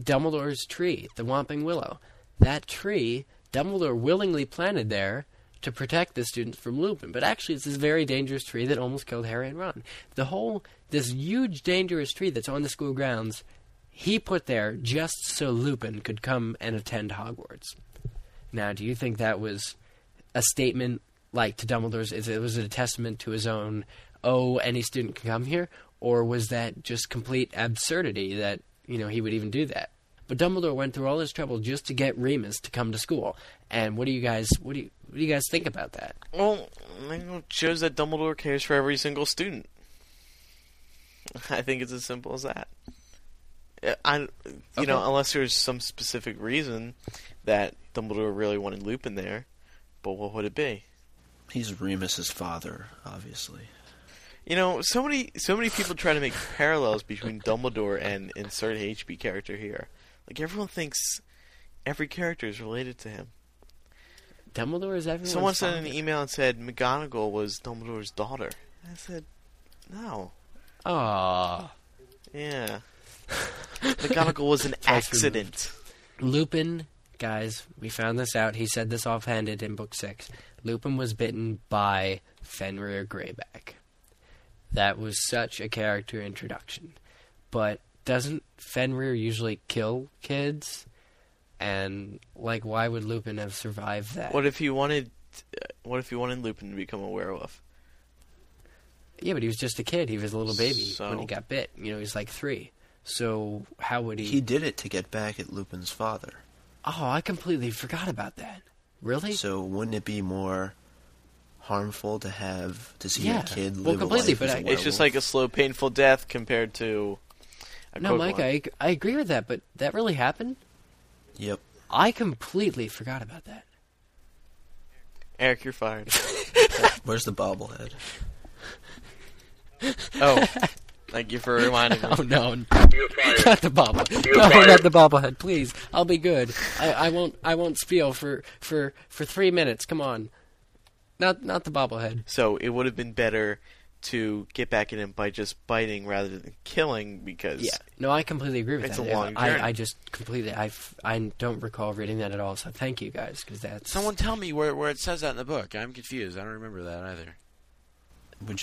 Dumbledore's tree, the Whomping Willow. That tree, Dumbledore willingly planted there to protect the students from Lupin. But actually, it's this very dangerous tree that almost killed Harry and Ron. This huge dangerous tree that's on the school grounds, he put there just so Lupin could come and attend Hogwarts. Now, do you think that was a statement like to Dumbledore's? It was a testament to his own, oh, any student can come here? Or was that just complete absurdity that, you know, he would even do that? But Dumbledore went through all this trouble just to get Remus to come to school. And what do you guys think about that? Well, it shows that Dumbledore cares for every single student. I think it's as simple as that. You know, unless there's some specific reason that Dumbledore really wanted Lupin there, but what would it be? He's Remus's father, obviously. You know, so many people try to make parallels between Dumbledore and insert HB character here. Like, everyone thinks every character is related to him. Dumbledore is everyone's Someone sent an email and said McGonagall was Dumbledore's daughter. I said, no. Aww. Yeah. McGonagall was an accident. Lupin, guys, we found this out. He said this offhanded in Book 6. Lupin was bitten by Fenrir Greyback. That was such a character introduction. But doesn't Fenrir usually kill kids? And, like, why would Lupin have survived that? What if he wanted Lupin to become a werewolf? Yeah, but he was just a kid. He was a little baby when he got bit. You know, he was like 3. So how would he... He did it to get back at Lupin's father. Oh, I completely forgot about that. Really? So wouldn't it be more harmful to see a kid live completely, but it's just like a slow, painful death compared to a No, Mike, I agree with that, but that really happened? Yep. I completely forgot about that. Eric, you're fired. Where's the bobblehead? Oh, thank you for reminding me. Oh, no. You're fired. Not the bobblehead. Not the bobblehead, please. I'll be good. I won't spiel for 3 minutes. Come on. Not the bobblehead. So it would have been better to get back at him by just biting rather than killing, because... Yeah, no, I completely agree with that. It's a long journey. I just completely... I don't recall reading that at all, so thank you guys, because that's... Someone tell me where it says that in the book. I'm confused. I don't remember that either.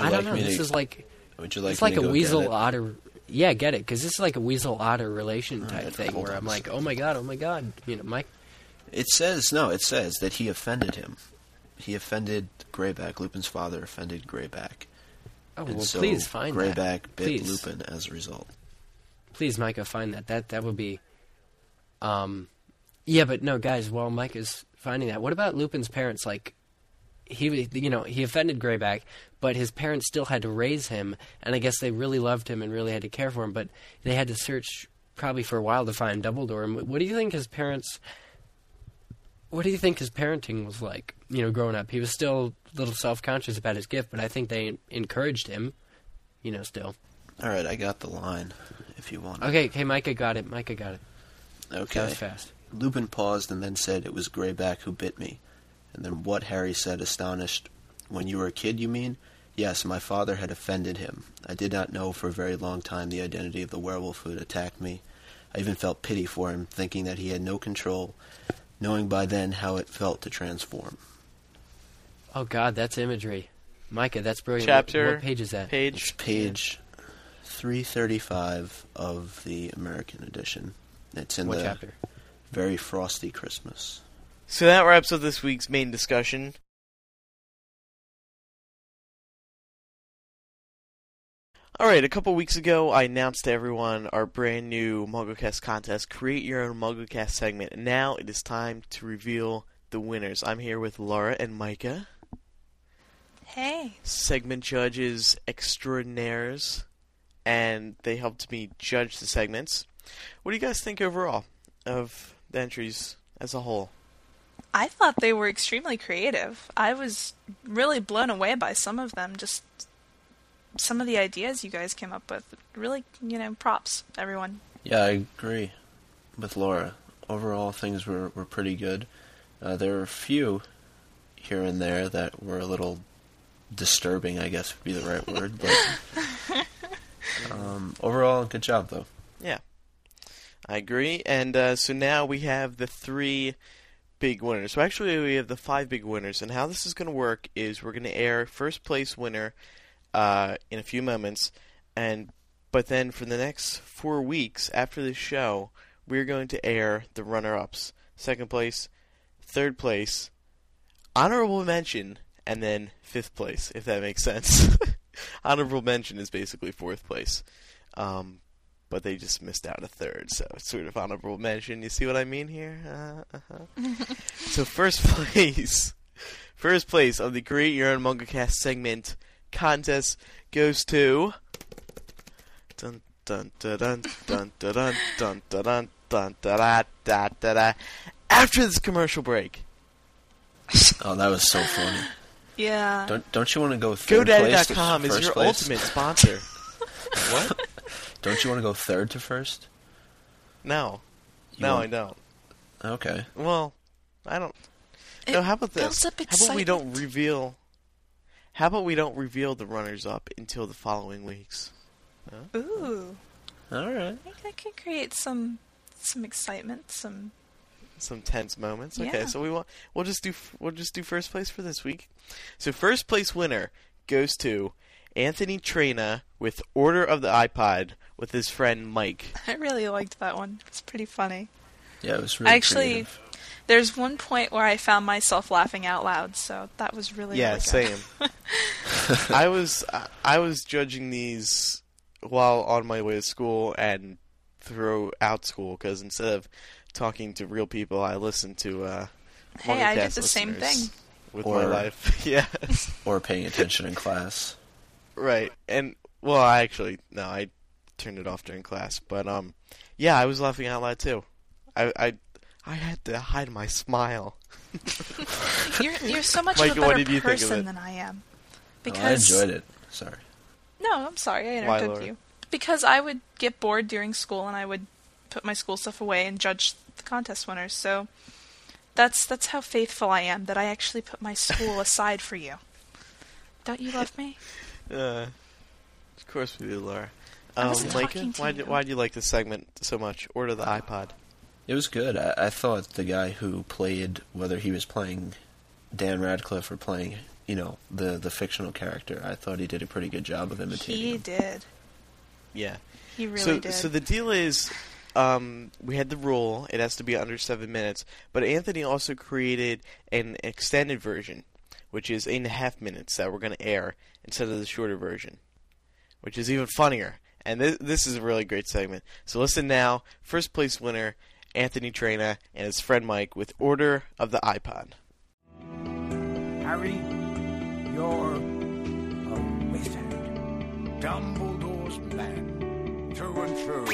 I don't know. This is like... Would you like it's like a weasel-otter... Yeah, get it, because this is like a weasel-otter relation type thing, where I'm like, oh my god, you know, Mike... It says that he offended him. He offended Greyback. Lupin's father offended Greyback. Oh, well, so please find Greyback that. Greyback bit Lupin as a result. Please, Micah, find that. That would be... Yeah, but no, guys, while Micah's finding that, what about Lupin's parents? Like, he offended Greyback, but his parents still had to raise him, and I guess they really loved him and really had to care for him, but they had to search probably for a while to find Dumbledore. And what do you think his parents... What do you think his parenting was like, you know, growing up? He was still a little self-conscious about his gift, but I think they encouraged him, you know, still. All right, I got the line, if you want. Okay, Micah got it. Okay. That was fast. Lupin paused and then said, "It was Greyback who bit me." And then what Harry said, astonished. "When you were a kid, you mean?" "Yes, my father had offended him. I did not know for a very long time the identity of the werewolf who had attacked me. I even felt pity for him, thinking that he had no control, knowing by then how it felt to transform." Oh, God, that's imagery. Micah, that's brilliant. What page is that? It's page 335 of the American edition. It's in the chapter? Very Frosty Christmas. So that wraps up this week's main discussion. Alright, a couple weeks ago, I announced to everyone our brand new MuggleCast contest, Create Your Own MuggleCast segment, and now it is time to reveal the winners. I'm here with Laura and Micah. Hey. Segment judges extraordinaires, and they helped me judge the segments. What do you guys think overall of the entries as a whole? I thought they were extremely creative. I was really blown away by some of them, just... Some of the ideas you guys came up with, really, you know, props, everyone. Yeah, I agree with Laura. Overall, things were pretty good. There were a few here and there that were a little disturbing, I guess would be the right word. But overall, good job, though. Yeah, I agree. And so now we have the 3 big winners. So actually, we have the 5 big winners. And how this is going to work is we're going to air first place winner in a few moments, but then for the next 4 weeks after this show, we're going to air the runner-ups. Second place, third place, honorable mention, and then fifth place, if that makes sense. Honorable mention is basically fourth place. But they just missed out a third, so it's sort of honorable mention. You see what I mean here? So first place of the Create Your Own MuggleCast segment contest goes to... Dun dun dun dun dun dun dun dun dun dun dun dun dun dun. After this commercial break. Oh, that was so funny. Yeah. Don't you want to go third place to first place? GoDaddy.com is your ultimate sponsor. What? Don't you want to go third to first? No. I don't. Okay. Well, I don't. No, how about this? How about we don't reveal the runners-up until the following weeks? Huh? Ooh. All right. I think that could create some excitement, some tense moments. Okay, yeah. So we'll just do first place for this week. So first place winner goes to Anthony Trena with Order of the iPod with his friend Mike. I really liked that one. It's pretty funny. Yeah, it was really creative. There's one point where I found myself laughing out loud, so that was really same. I was judging these while on my way to school and throughout school, because instead of talking to real people, I listened to I did the same thing with my life. Yeah, or paying attention in class. Right, and I turned it off during class, but I was laughing out loud too. I had to hide my smile. You're so much Michael, of a better person than I am. Because I enjoyed it. Sorry. No, I'm sorry. I interrupted you. Because I would get bored during school and I would put my school stuff away and judge the contest winners. So that's how faithful I am, that I actually put my school aside for you. Don't you love me? Of course we do, Laura. Lincoln, why do you like this segment so much? Order the iPod. It was good. I thought the guy who played, whether he was playing Dan Radcliffe or playing, the fictional character, I thought he did a pretty good job of imitating him. He did. Yeah. He really did. So the deal is, we had the rule, it has to be under 7 minutes, but Anthony also created an extended version, which is 8.5 minutes that we're going to air instead of the shorter version, which is even funnier. And this is a really great segment. So listen now, first place winner, Anthony Trena and his friend Mike with Order of the iPod. Harry, you're a wizard. Dumbledore's man. Through and through.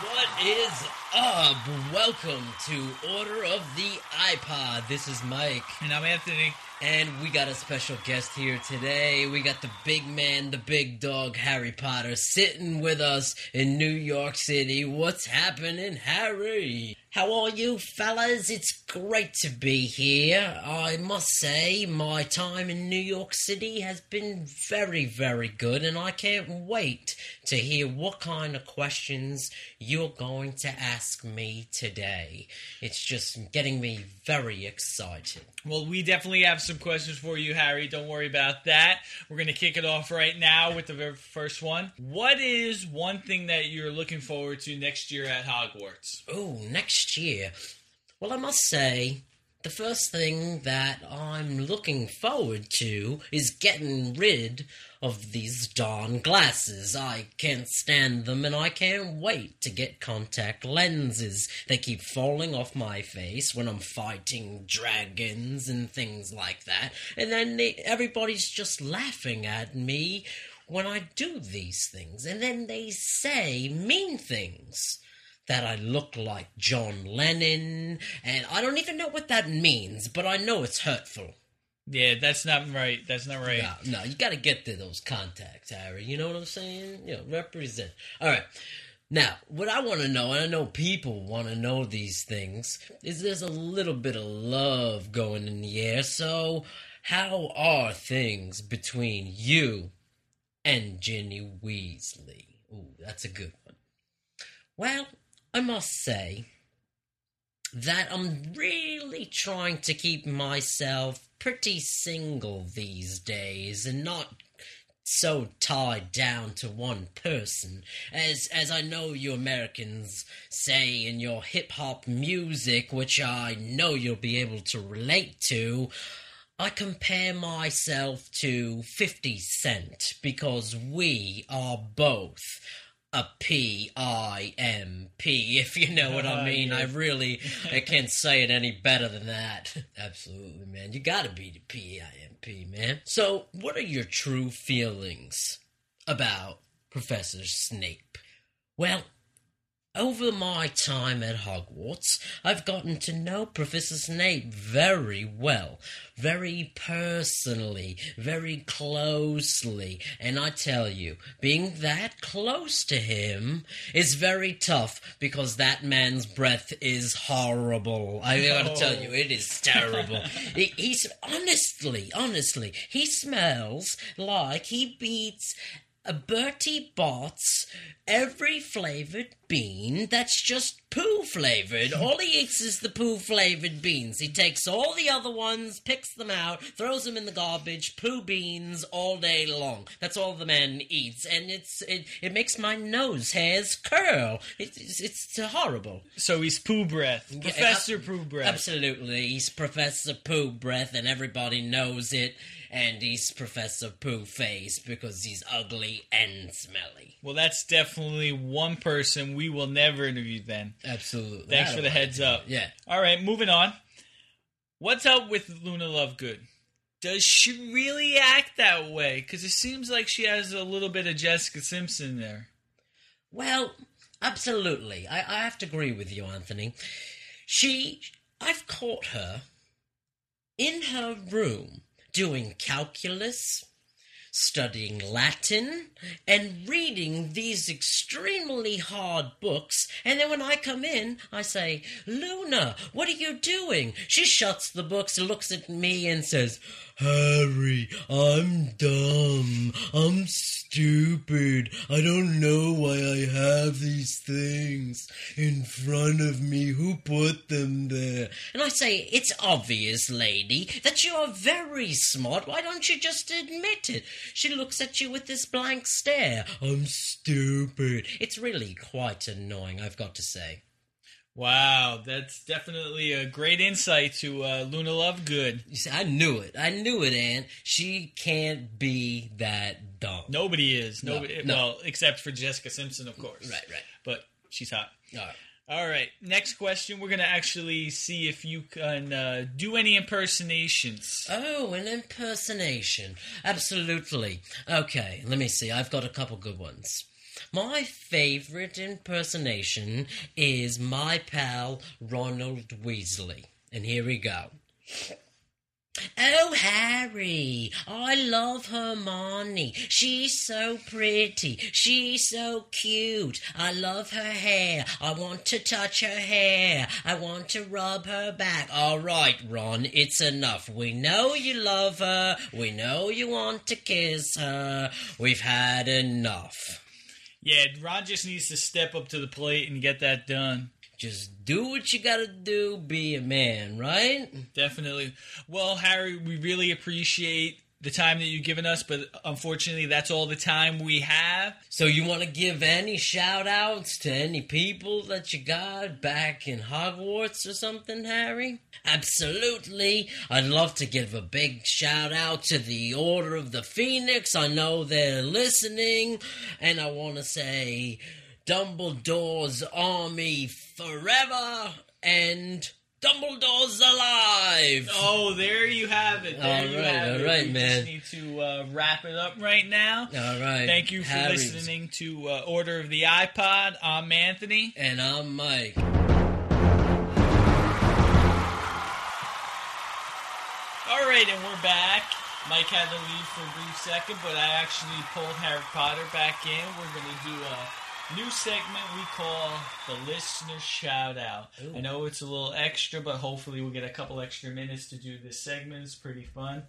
What is up? Welcome to Order of the iPod. This is Mike. And I'm Anthony. And we got a special guest here today. We got the big man, the big dog, Harry Potter, sitting with us in New York City. What's happening, Harry? How are you, fellas? It's great to be here. I must say, my time in New York City has been very, very good, and I can't wait to hear what kind of questions you're going to ask me today. It's just getting me very excited. Well, we definitely have some questions for you, Harry. Don't worry about that. We're going to kick it off right now with the very first one. What is one thing that you're looking forward to next year at Hogwarts? Oh, next year? Well, I must say, the first thing that I'm looking forward to is getting rid of these darn glasses. I can't stand them, and I can't wait to get contact lenses. They keep falling off my face when I'm fighting dragons and things like that, and then everybody's just laughing at me when I do these things, and then they say mean things. That I look like John Lennon, and I don't even know what that means, but I know it's hurtful. Yeah, that's not right. No, you gotta get to those contacts, Harry, you know what I'm saying? Represent. All right, now, what I want to know, and I know people want to know these things, is there's a little bit of love going in the air, so how are things between you and Ginny Weasley? Ooh, that's a good one. Well, I must say that I'm really trying to keep myself pretty single these days and not so tied down to one person, as I know you Americans say in your hip-hop music, which I know you'll be able to relate to. I compare myself to 50 Cent because we are both a P-I-M-P, if you know what I mean. Yeah. I can't say it any better than that. Absolutely, man. You gotta be the P-I-M-P, man. So, what are your true feelings about Professor Snape? Well, over my time at Hogwarts, I've gotten to know Professor Snape very well, very personally, very closely, and I tell you, being that close to him is very tough because that man's breath is horrible. I gotta tell you, it is terrible. He's honestly, he smells like he beats a Bertie Bott's every flavored bean that's just poo flavored. All he eats is the poo flavored beans. He takes all the other ones, picks them out, throws them in the garbage, poo beans all day long. That's all the man eats, and it makes my nose hairs curl. It's horrible. So he's poo breath. Professor Poo Breath. Absolutely. He's Professor Poo Breath, and everybody knows it. And he's Professor Poo-Face because he's ugly and smelly. Well, that's definitely one person we will never interview then. Absolutely. Thanks for the heads up. Yeah. All right, moving on. What's up with Luna Lovegood? Does she really act that way? Because it seems like she has a little bit of Jessica Simpson there. Well, absolutely. I have to agree with you, Anthony. I've caught her in her room doing calculus, studying Latin, and reading these extremely hard books. And then when I come in, I say, Luna, what are you doing? She shuts the books, looks at me, and says, Harry, I'm dumb. I'm stupid. I don't know why I have these things in front of me. Who put them there? And I say, it's obvious, lady, that you are very smart. Why don't you just admit it? She looks at you with this blank stare. I'm stupid. It's really quite annoying, I've got to say. Wow, that's definitely a great insight to Luna Lovegood. You see, I knew it, Anne. She can't be that dumb. Nobody is. No. Well, except for Jessica Simpson, of course. Right. But she's hot. All right. Next question. We're going to actually see if you can do any impersonations. Oh, an impersonation. Absolutely. Okay, let me see. I've got a couple good ones. My favorite impersonation is my pal Ronald Weasley. And here we go. Oh, Harry, I love Hermione. She's so pretty. She's so cute. I love her hair. I want to touch her hair. I want to rub her back. All right, Ron, it's enough. We know you love her. We know you want to kiss her. We've had enough. Yeah, Ron just needs to step up to the plate and get that done. Just do what you gotta do, be a man, right? Definitely. Well, Harry, we really appreciate the time that you've given us, but unfortunately that's all the time we have. So you want to give any shout-outs to any people that you got back in Hogwarts or something, Harry? Absolutely. I'd love to give a big shout-out to the Order of the Phoenix. I know they're listening, and I want to say Dumbledore's Army forever, and Dumbledore's alive! Oh, there you have it. All right, man. We just need to wrap it up right now. All right. Thank you for listening to Order of the iPod. I'm Anthony. And I'm Mike. All right, and we're back. Mike had to leave for a brief second, but I actually pulled Harry Potter back in. We're going to do new segment we call the listener shout out. Ooh. I know it's a little extra, but hopefully we'll get a couple extra minutes to do this segment. It's pretty fun.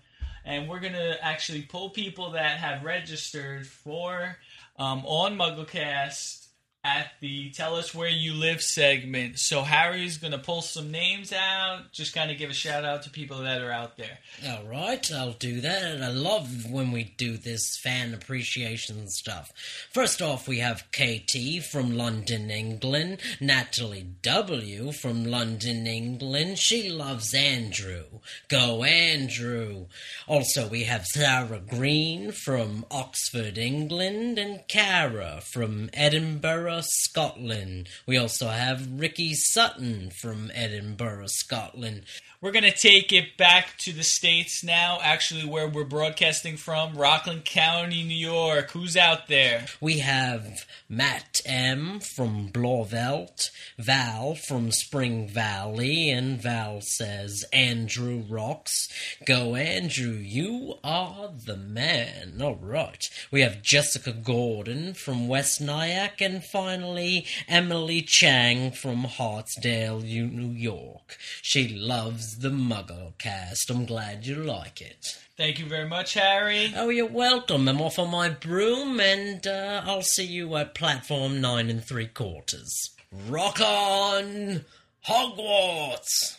And we're going to actually pull people that have registered for on MuggleCast at the Tell Us Where You Live segment. So Harry's going to pull some names out, just kind of give a shout out to people that are out there. All right, I'll do that. And I love when we do this fan appreciation stuff. First off, we have KT from London, England. Natalie W. from London, England. She loves Andrew. Go, Andrew. Also, we have Sarah Green from Oxford, England. And Cara from Edinburgh, Scotland. We also have Ricky Sutton from Edinburgh, Scotland. We're going to take it back to the States now, actually where we're broadcasting from, Rockland County, New York. Who's out there? We have Matt M. from Blauvelt, Val from Spring Valley, and Val says, Andrew rocks. Go, Andrew, you are the man. All right. We have Jessica Gordon from West Nyack, and finally, Emily Chang from Hartsdale, New York. She loves the MuggleCast. I'm glad you like it. Thank you very much, Harry. Oh, you're welcome. I'm off on my broom, and I'll see you at platform 9 3/4. Rock on, Hogwarts!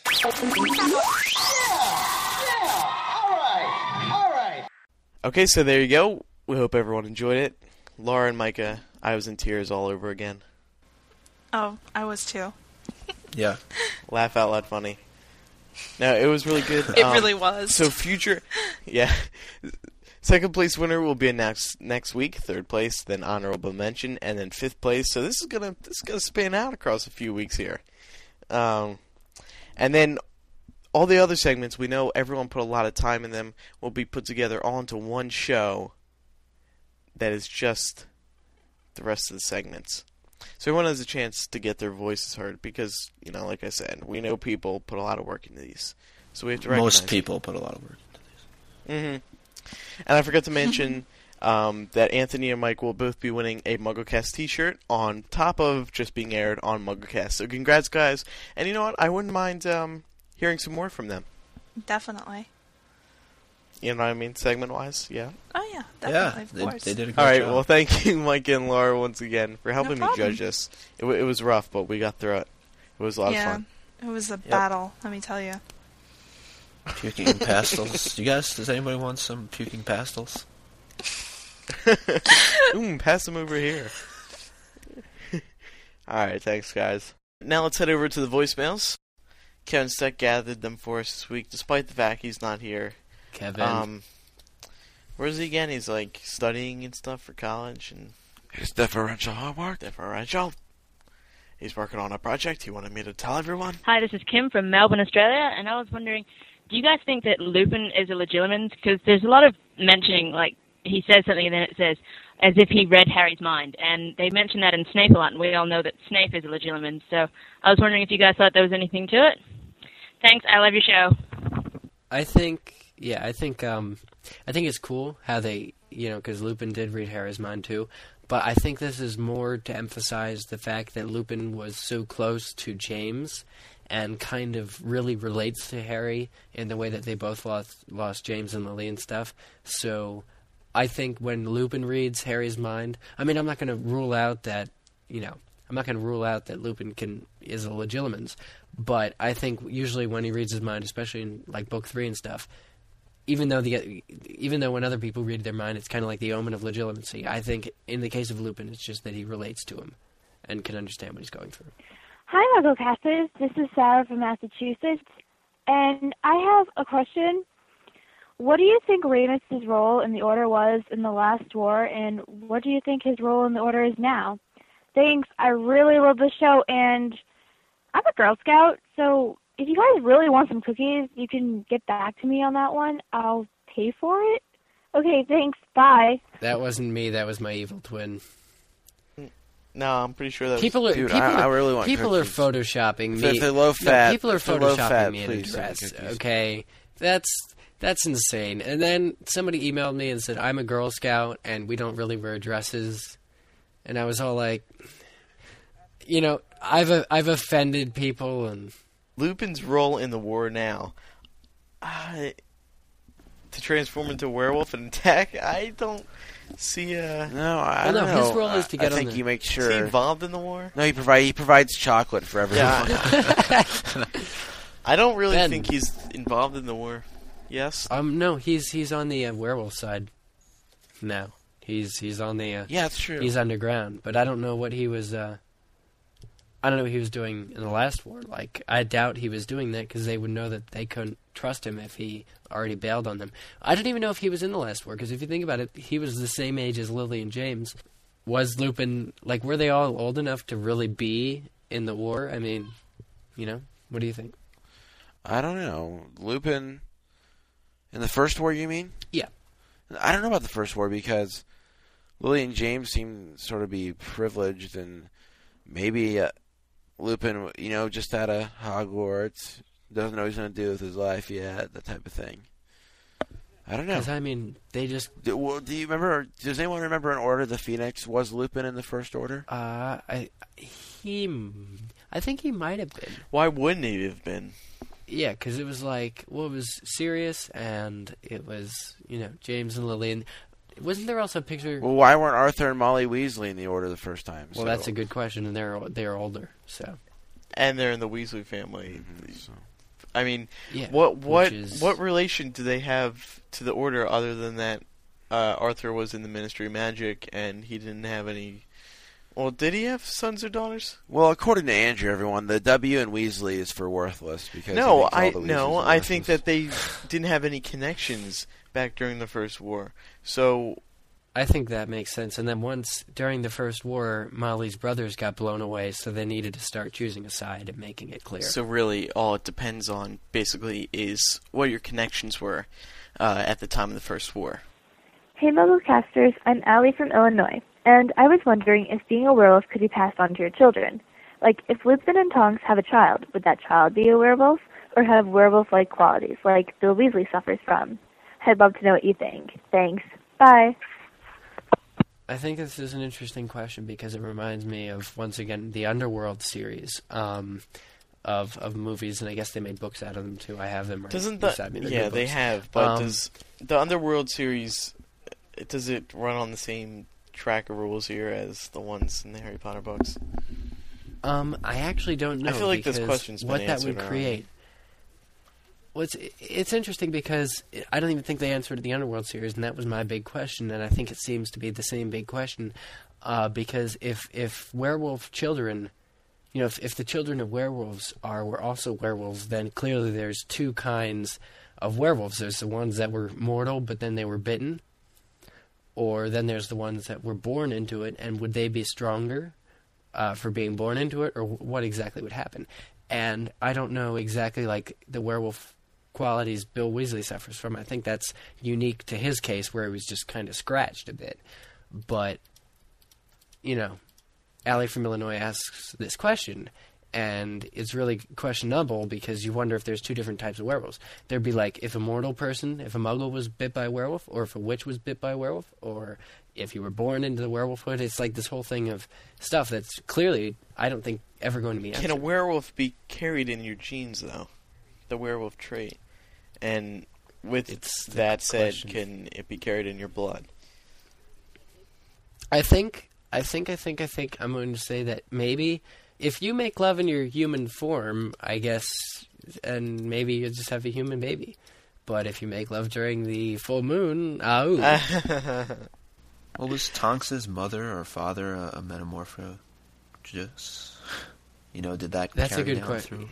Yeah, all right. Okay, so there you go. We hope everyone enjoyed it. Laura and Micah, I was in tears all over again. Oh, I was too. Yeah. Laugh out loud funny. No, it was really good. It really was. So future... Yeah. Second place winner will be announced next week. Third place, then honorable mention, and then fifth place. So this is gonna span out across a few weeks here. And then all the other segments, we know everyone put a lot of time in them, will be put together all into one show that is just the rest of the segments. So everyone has a chance to get their voices heard because, you know, like I said, we know people put a lot of work into these. So we have to recognize most people put a lot of work into these. Mm-hmm. And I forgot to mention that Anthony and Mike will both be winning a MuggleCast t-shirt on top of just being aired on MuggleCast. So congrats, guys. And you know what? I wouldn't mind hearing some more from them. Definitely. You know what I mean? Segment-wise, yeah? Oh, yeah. Definitely, yeah, of course. They did a good job. All right, well, thank you, Mike and Laura, once again, for helping me judge this. It was rough, but we got through it. It was a lot of fun. Yeah, it was a battle, let me tell you. Puking pastels. You guys, does anybody want some puking pastels? Pass them over here. All right, thanks, guys. Now let's head over to the voicemails. Kevin Steck gathered them for us this week, despite the fact he's not here. Kevin. Where's he again? He's like studying and stuff for college, and he's deferential homework. Deferential. He's working on a project. He wanted me to tell everyone. Hi, this is Kim from Melbourne, Australia, and I was wondering, do you guys think that Lupin is a Legilimens? Because there's a lot of mentioning, like he says something and then it says as if he read Harry's mind, and they mention that in Snape a lot, and we all know that Snape is a Legilimens. So I was wondering if you guys thought there was anything to it. Thanks. I love your show. I think it's cool how they, you know, because Lupin did read Harry's mind too, but I think this is more to emphasize the fact that Lupin was so close to James and kind of really relates to Harry in the way that they both lost James and Lily and stuff. So I think when Lupin reads Harry's mind, I mean, I'm not going to rule out that Lupin is a Legilimens, but I think usually when he reads his mind, especially in like Book 3 and stuff, even though when other people read their mind, it's kind of like the omen of legitimacy. I think in the case of Lupin, it's just that he relates to him and can understand what he's going through. Hi, MuggleCasters. This is Sarah from Massachusetts, and I have a question. What do you think Remus' role in the Order was in the last war, and what do you think his role in the Order is now? Thanks. I really love the show, and I'm a Girl Scout, so if you guys really want some cookies, you can get back to me on that one. I'll pay for it. Okay, thanks. Bye. That wasn't me. That was my evil twin. No, I'm pretty sure that was... Dude, I really want people cookies. People are photoshopping me. If they're low fat, people are photoshopping me in a dress, okay? That's insane. And then somebody emailed me and said, I'm a Girl Scout, and we don't really wear dresses. And I was all like... You know, I've offended people, and... Lupin's role in the war now. to transform into a werewolf and attack? I don't see. No, I don't know. His role is to get on. I think he makes sure. Is he involved in the war? No, he provides chocolate for everyone. Yeah. I don't really think he's involved in the war. Yes. No, he's on the werewolf side now. He's on the yeah, that's true. He's underground, but I don't know what he was. I don't know what he was doing in the last war. Like, I doubt he was doing that because they would know that they couldn't trust him if he already bailed on them. I don't even know if he was in the last war because if you think about it, he was the same age as Lily and James. Was Lupin, like, were they all old enough to really be in the war? I mean, you know, what do you think? I don't know. Lupin, in the first war, you mean? Yeah. I don't know about the first war because Lily and James seemed sort of be privileged and maybe... Lupin, you know, just out of Hogwarts, doesn't know what he's going to do with his life yet, that type of thing. I don't know. Because, I mean, they just... Do you remember... Does anyone remember in Order of the Phoenix? Was Lupin in the First Order? I think he might have been. Why wouldn't he have been? Yeah, because it was like... Well, it was Sirius, and it was, you know, James and Lily, and... Wasn't there also a picture... Well, why weren't Arthur and Molly Weasley in the Order the first time? So. Well, that's a good question, and they're older, so... And they're in the Weasley family. Mm-hmm, so. I mean, yeah, what relation do they have to the Order other than that Arthur was in the Ministry of Magic and he didn't have any... Well, did he have sons or daughters? Well, according to Andrew, everyone, the W in Weasley is for worthless because... I think that they didn't have any connections... back during the First War. So I think that makes sense. And then once during the First War, Molly's brothers got blown away, so they needed to start choosing a side and making it clear. So really all it depends on basically is what your connections were at the time of the First War. Hey MuggleCasters, I'm Allie from Illinois, and I was wondering if being a werewolf could be passed on to your children. Like, if Lupin and Tonks have a child, would that child be a werewolf or have werewolf-like qualities like Bill Weasley suffers from? I'd love to know what you think. Thanks. Bye. I think this is an interesting question because it reminds me of, once again, the Underworld series of movies, and I guess they made books out of them, too. I have them right beside me. Yeah, they have, but does the Underworld series, does it run on the same track of rules here as the ones in the Harry Potter books? I actually don't know. I feel like this question's been answered. What that would create... Well, it's interesting because I don't even think they answered the Underworld series, and that was my big question, and I think it seems to be the same big question, because if werewolf children, you know, if the children of werewolves were also werewolves, then clearly there's two kinds of werewolves. There's the ones that were mortal, but then they were bitten, or then there's the ones that were born into it, and would they be stronger for being born into it, or what exactly would happen? And I don't know exactly, like, the werewolf qualities Bill Weasley suffers from. I think that's unique to his case where he was just kind of scratched a bit. But, you know, Allie from Illinois asks this question, and it's really questionable because you wonder if there's two different types of werewolves. There'd be like if a mortal person, if a muggle was bit by a werewolf, or if a witch was bit by a werewolf, or if you were born into the werewolfhood. It's like this whole thing of stuff that's clearly, I don't think, ever going to be answered. Can a werewolf be carried in your genes, though? The werewolf trait. And with that said, can it be carried in your blood? I think I'm going to say that maybe if you make love in your human form, I guess, and maybe you just have a human baby. But if you make love during the full moon, Well, was Tonks' mother or father a metamorphosis? You know, did that That's carry a good question. Through?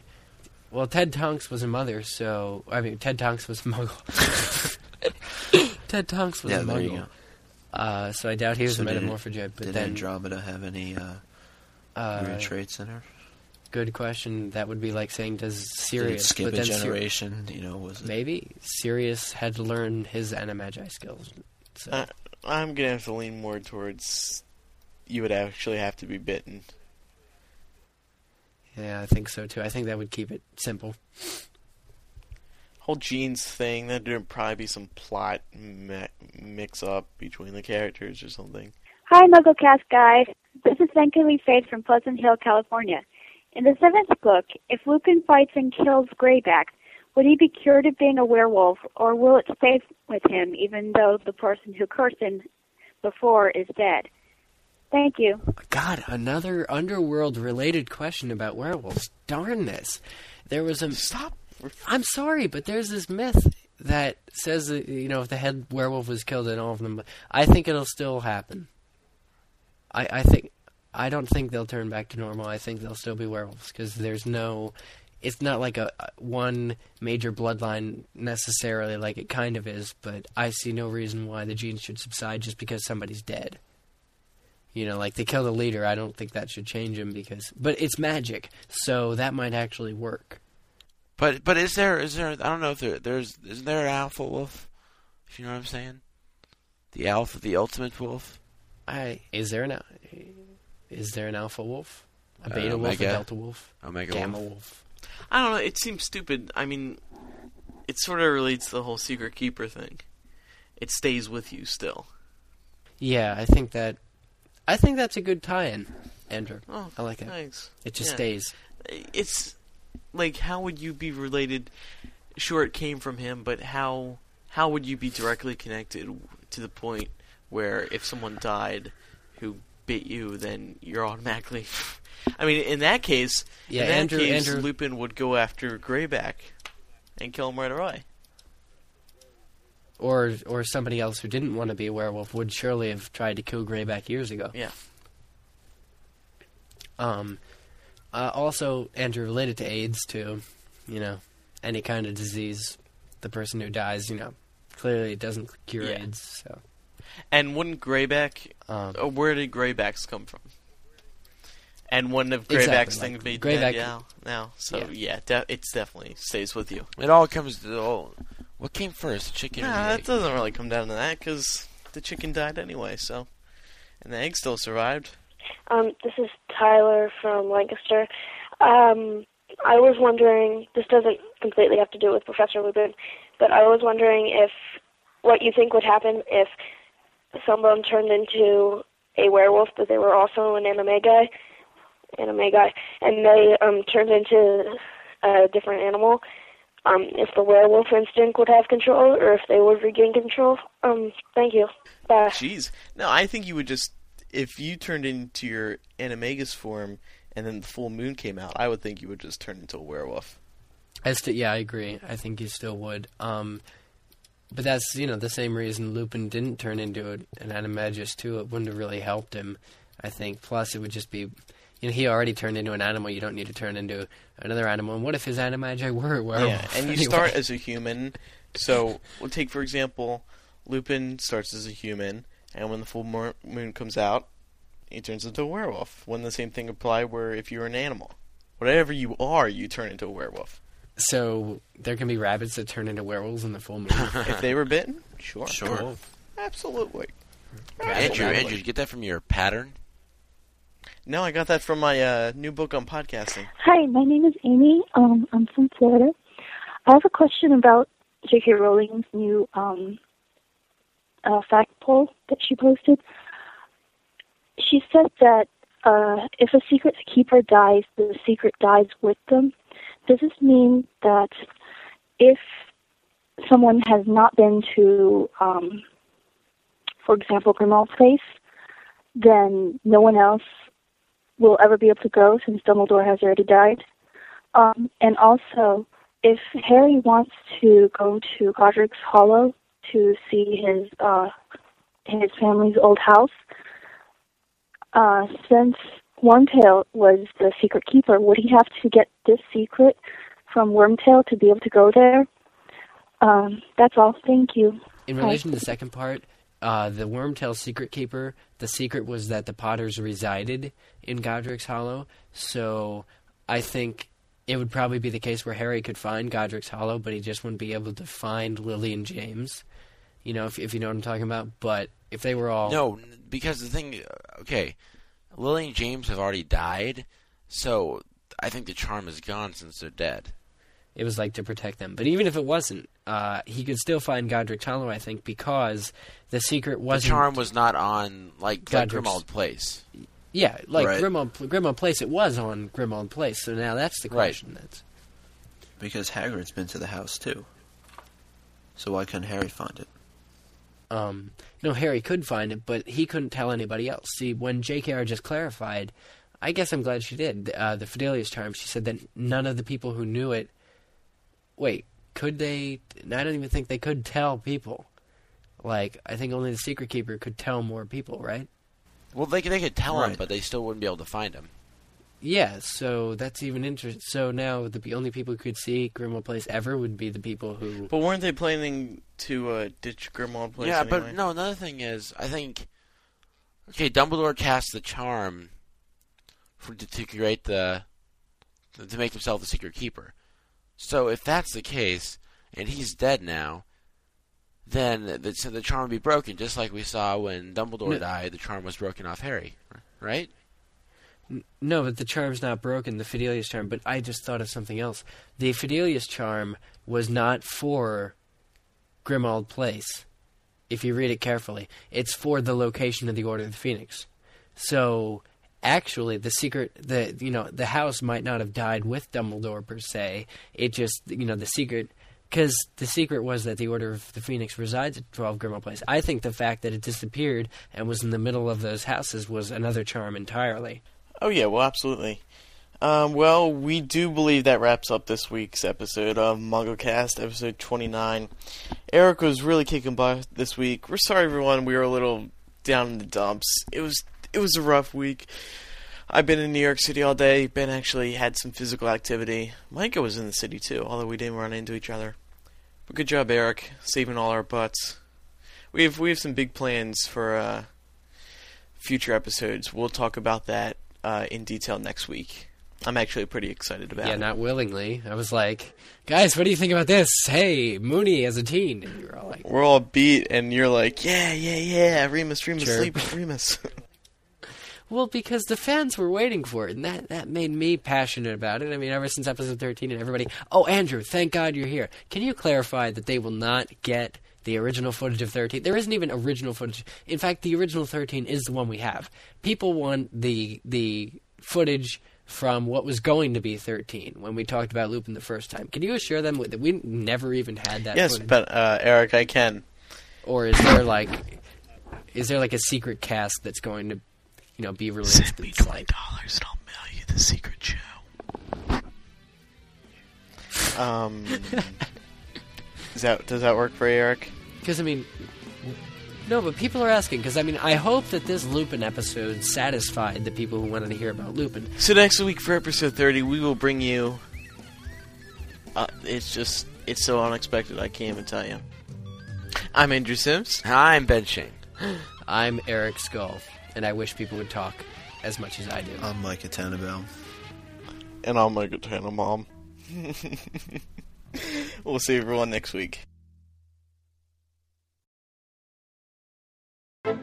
Well, Ted Tonks was a mother, so... I mean, Ted Tonks was a muggle. Ted Tonks was a muggle. There you go. So I doubt he was a metamorphosis. Did Andromeda have any weird traits in her? Good question. That would be like saying, does Sirius... skip a generation? You know, was it... Maybe. Sirius had to learn his animagi skills. So. I'm going to have to lean more towards... You would actually have to be bitten... Yeah, I think so, too. I think that would keep it simple. Whole genes thing, there'd probably be some plot mix-up between the characters or something. Hi, MuggleCast guys. This is Venkin Fade from Pleasant Hill, California. In the seventh book, if Lupin fights and kills Greyback, Would he be cured of being a werewolf, or will it stay with him even though the person who cursed him before is dead? Thank you. God, another Underworld-related question about werewolves. Darn this. There was a... Stop. I'm sorry, but there's this myth that says that, you know, if the head werewolf was killed and all of them... I think it'll still happen. I think... I don't think they'll turn back to normal. I think they'll still be werewolves, because there's no... It's not like a one major bloodline necessarily, like it kind of is, but I see no reason why the genes should subside just because somebody's dead. You know, like they kill the leader, I don't think that should change him because... But it's magic, so that might actually work. But is there I don't know if there's... Isn't there an alpha wolf? If you know what I'm saying? The alpha, the ultimate wolf? Is there an alpha wolf? A beta wolf, a delta wolf, omega gamma wolf. I don't know. It seems stupid. I mean, it sort of relates to the whole secret keeper thing. It stays with you still. Yeah, I think that's a good tie-in, Andrew. Oh, I like it. Thanks. It just stays. It's like, how would you be related? Sure, it came from him, but how would you be directly connected to the point where if someone died who bit you, then you're automatically... I mean, in that case, Lupin would go after Greyback and kill him right away. Or somebody else who didn't want to be a werewolf would surely have tried to kill Greyback years ago. Yeah. Also, Andrew, related to AIDS, too, you know, any kind of disease, the person who dies, you know, clearly it doesn't cure AIDS, so... And wouldn't Greyback... where did Greybacks come from? And one of Greyback's things be dead now. So, it definitely stays with you. It all comes to... what came first, the chicken or the egg? That doesn't really come down to that, because the chicken died anyway, so... And the egg still survived. This is Tyler from Lancaster. I was wondering... This doesn't completely have to do with Professor Lupin, but I was wondering if... What you think would happen if... someone turned into a werewolf, but they were also an animagi, and they turned into a different animal, if the werewolf instinct would have control, or if they would regain control. Thank you. Bye. Jeez. No, I think you would just, if you turned into your Animagus form, and then the full moon came out, I would think you would just turn into a werewolf. I agree. I think you still would. But that's, you know, the same reason Lupin didn't turn into an animagus, too. It wouldn't have really helped him, I think. Plus, it would just be, you know, he already turned into an animal. You don't need to turn into another animal. And what if his animagi were a werewolf? Yeah, and you start as a human. So, we'll take, for example, Lupin starts as a human, and when the full moon comes out, he turns into a werewolf. Wouldn't the same thing apply where if you're an animal? Whatever you are, you turn into a werewolf. So there can be rabbits that turn into werewolves in the full moon. If they were bitten, sure, cool. Absolutely. Andrew, did you get that from your pattern? No, I got that from my new book on podcasting. Hi, my name is Amy. I'm from Florida. I have a question about J.K. Rowling's new fact poll that she posted. She said that if a secret keeper dies, the secret dies with them. Does this mean that if someone has not been to, for example, Grimmauld Place, then no one else will ever be able to go since Dumbledore has already died? And also, if Harry wants to go to Godric's Hollow to see his family's old house, since Wormtail was the secret keeper, would he have to get this secret from Wormtail to be able to go there? That's all. Thank you. In relation to the second part, the Wormtail secret keeper, the secret was that the Potters resided in Godric's Hollow, so I think it would probably be the case where Harry could find Godric's Hollow, but he just wouldn't be able to find Lily and James, you know, if you know what I'm talking about. But if they were all... No, because the thing... Okay... Lily and James have already died, so I think the charm is gone since they're dead. It was like to protect them. But even if it wasn't, he could still find Godric's Hollow, I think, because the secret wasn't... The charm was not on, like Grimmauld Place. Yeah, like Grimmauld Place, it was on Grimmauld Place, so now that's the question. Right. That's... Because Hagrid's been to the house, too. So why couldn't Harry find it? No, Harry could find it, but he couldn't tell anybody else. See, when J.K.R. just clarified, I guess I'm glad she did, the Fidelius Charm, she said that none of the people who knew it... Wait, could they... I don't even think they could tell people. Like, I think only the Secret Keeper could tell more people, right? Well, they could tell him, but they still wouldn't be able to find him. Yeah, so that's even interesting. So now the only people who could see Grimmauld Place ever would be the people who... But weren't they planning to ditch Grimmauld Place anyway? Yeah, but no, another thing is, I think... Okay, Dumbledore cast the charm to create the... to make himself the Secret Keeper. So if that's the case, and he's dead now... Then the charm would be broken, just like we saw when Dumbledore died. The charm was broken off Harry, right? No, but the charm's not broken, the Fidelius Charm. But I just thought of something else. The Fidelius Charm was not for Grimmauld Place, if you read it carefully. It's for the location of the Order of the Phoenix. So, actually, the house might not have died with Dumbledore, per se. It just, the secret... Because the secret was that the Order of the Phoenix resides at 12 Grimmauld Place. I think the fact that it disappeared and was in the middle of those houses was another charm entirely. Oh, yeah, well, absolutely. Well, we do believe that wraps up this week's episode of MuggleCast, episode 29. Eric was really kicking butt this week. We're sorry, everyone. We were a little down in the dumps. It was a rough week. I've been in New York City all day. Ben actually had some physical activity. Micah was in the city, too, although we didn't run into each other. But good job, Eric, saving all our butts. We have some big plans for future episodes. We'll talk about that in detail next week. I'm actually pretty excited about it. Yeah, not willingly. I was like, guys, what do you think about this? Hey, Mooney as a teen. And you were all like... We're all beat, and you're like, yeah, Remus, sure. Sleep with Remus. Well, because the fans were waiting for it, and that made me passionate about it. I mean, ever since episode 13 and everybody... Oh, Andrew, thank God you're here. Can you clarify that they will not get the original footage of 13? There isn't even original footage. In fact, the original 13 is the one we have. People want the footage from what was going to be 13 when we talked about Lupin the first time. Can you assure them that we never even had that footage? Yes, but, Eric, I can. Or is there, like... Is there, like, a secret cast that's going to... be released. Send me $20 and I'll mail you the secret show. Does that work for you, Eric? Because, no, but people are asking. Because, I hope that this Lupin episode satisfied the people who wanted to hear about Lupin. So next week for episode 30, we will bring you... it's so unexpected, I can't even tell you. I'm Andrew Sims. I'm Ben Shane. I'm Eric Skull. And I wish people would talk as much as I do. I'm Micah Tannenbaum. And I'm Micah Tannenbaum. We'll see everyone next week. Hi,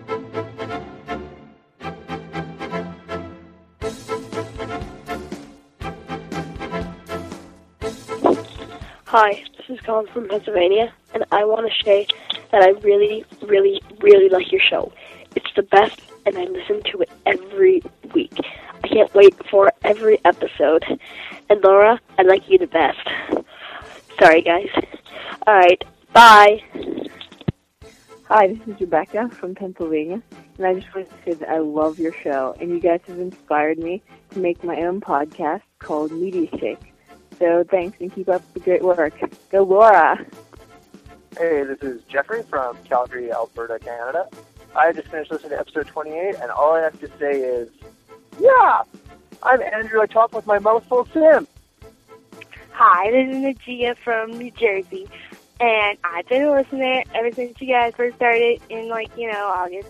this is Colin from Pennsylvania, and I want to say that I really, really, really like your show. It's the best, and I listen to it every week. I can't wait for every episode. And Laura, I like you the best. Sorry, guys. All right, bye. Hi, this is Rebecca from Pennsylvania, and I just wanted to say that I love your show, and you guys have inspired me to make my own podcast called Media Shake. So thanks, and keep up the great work. Go, Laura. Hey, this is Jeffrey from Calgary, Alberta, Canada. I just finished listening to episode 28, and all I have to say is, yeah, I'm Andrew. I talk with my mouth full Sim. Hi, this is Nagia from New Jersey, and I've been listening ever since you guys first started in, August,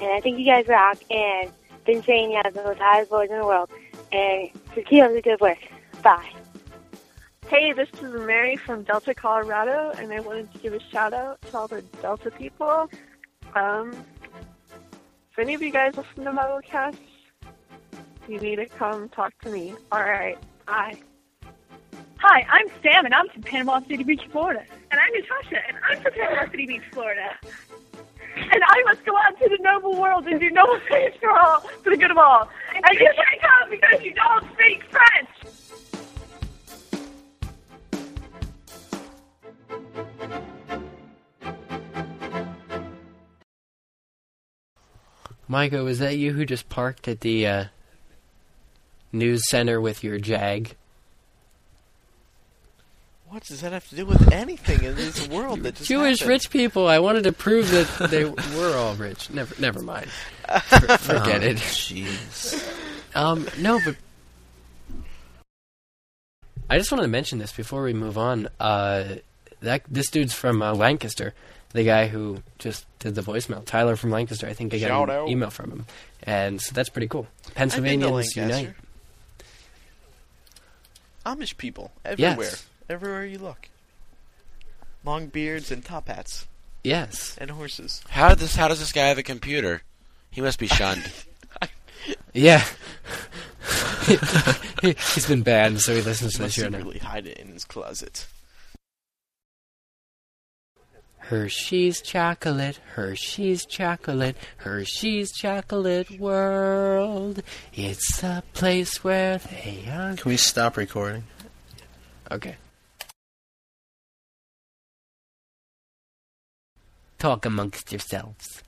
and I think you guys rock, and been saying you have the most highest voice in the world, and so keep up the good work. Bye. Hey, this is Mary from Delta, Colorado, and I wanted to give a shout-out to all the Delta people. If any of you guys listen to MuggleCast, you need to come talk to me. All right. Bye. Hi, I'm Sam, and I'm from Panama City Beach, Florida. And I'm Natasha, and I'm from Panama City Beach, Florida. And I must go out to the noble world and do noble things for all, for the good of all. And you can't come because you don't speak French. Micah, was that you who just parked at the news center with your Jag? What does that have to do with anything in this world that just Jewish happened? Rich people. I wanted to prove that they were all rich. Never mind. Forget it. Jeez. No, but I just wanted to mention this before we move on. This dude's from Lancaster. The guy who just did the voicemail, Tyler from Lancaster. I think I got an email from him, and so that's pretty cool. Pennsylvanians unite. Amish people everywhere, yes. Everywhere you look. Long beards and top hats. Yes, and horses. How does this guy have a computer? He must be shunned. Yeah, he's been banned, so he listens to the show now. He really hide it in his closet. Hershey's chocolate, Hershey's chocolate, Hershey's chocolate world. It's a place where they are... Can we stop recording? Okay. Talk amongst yourselves.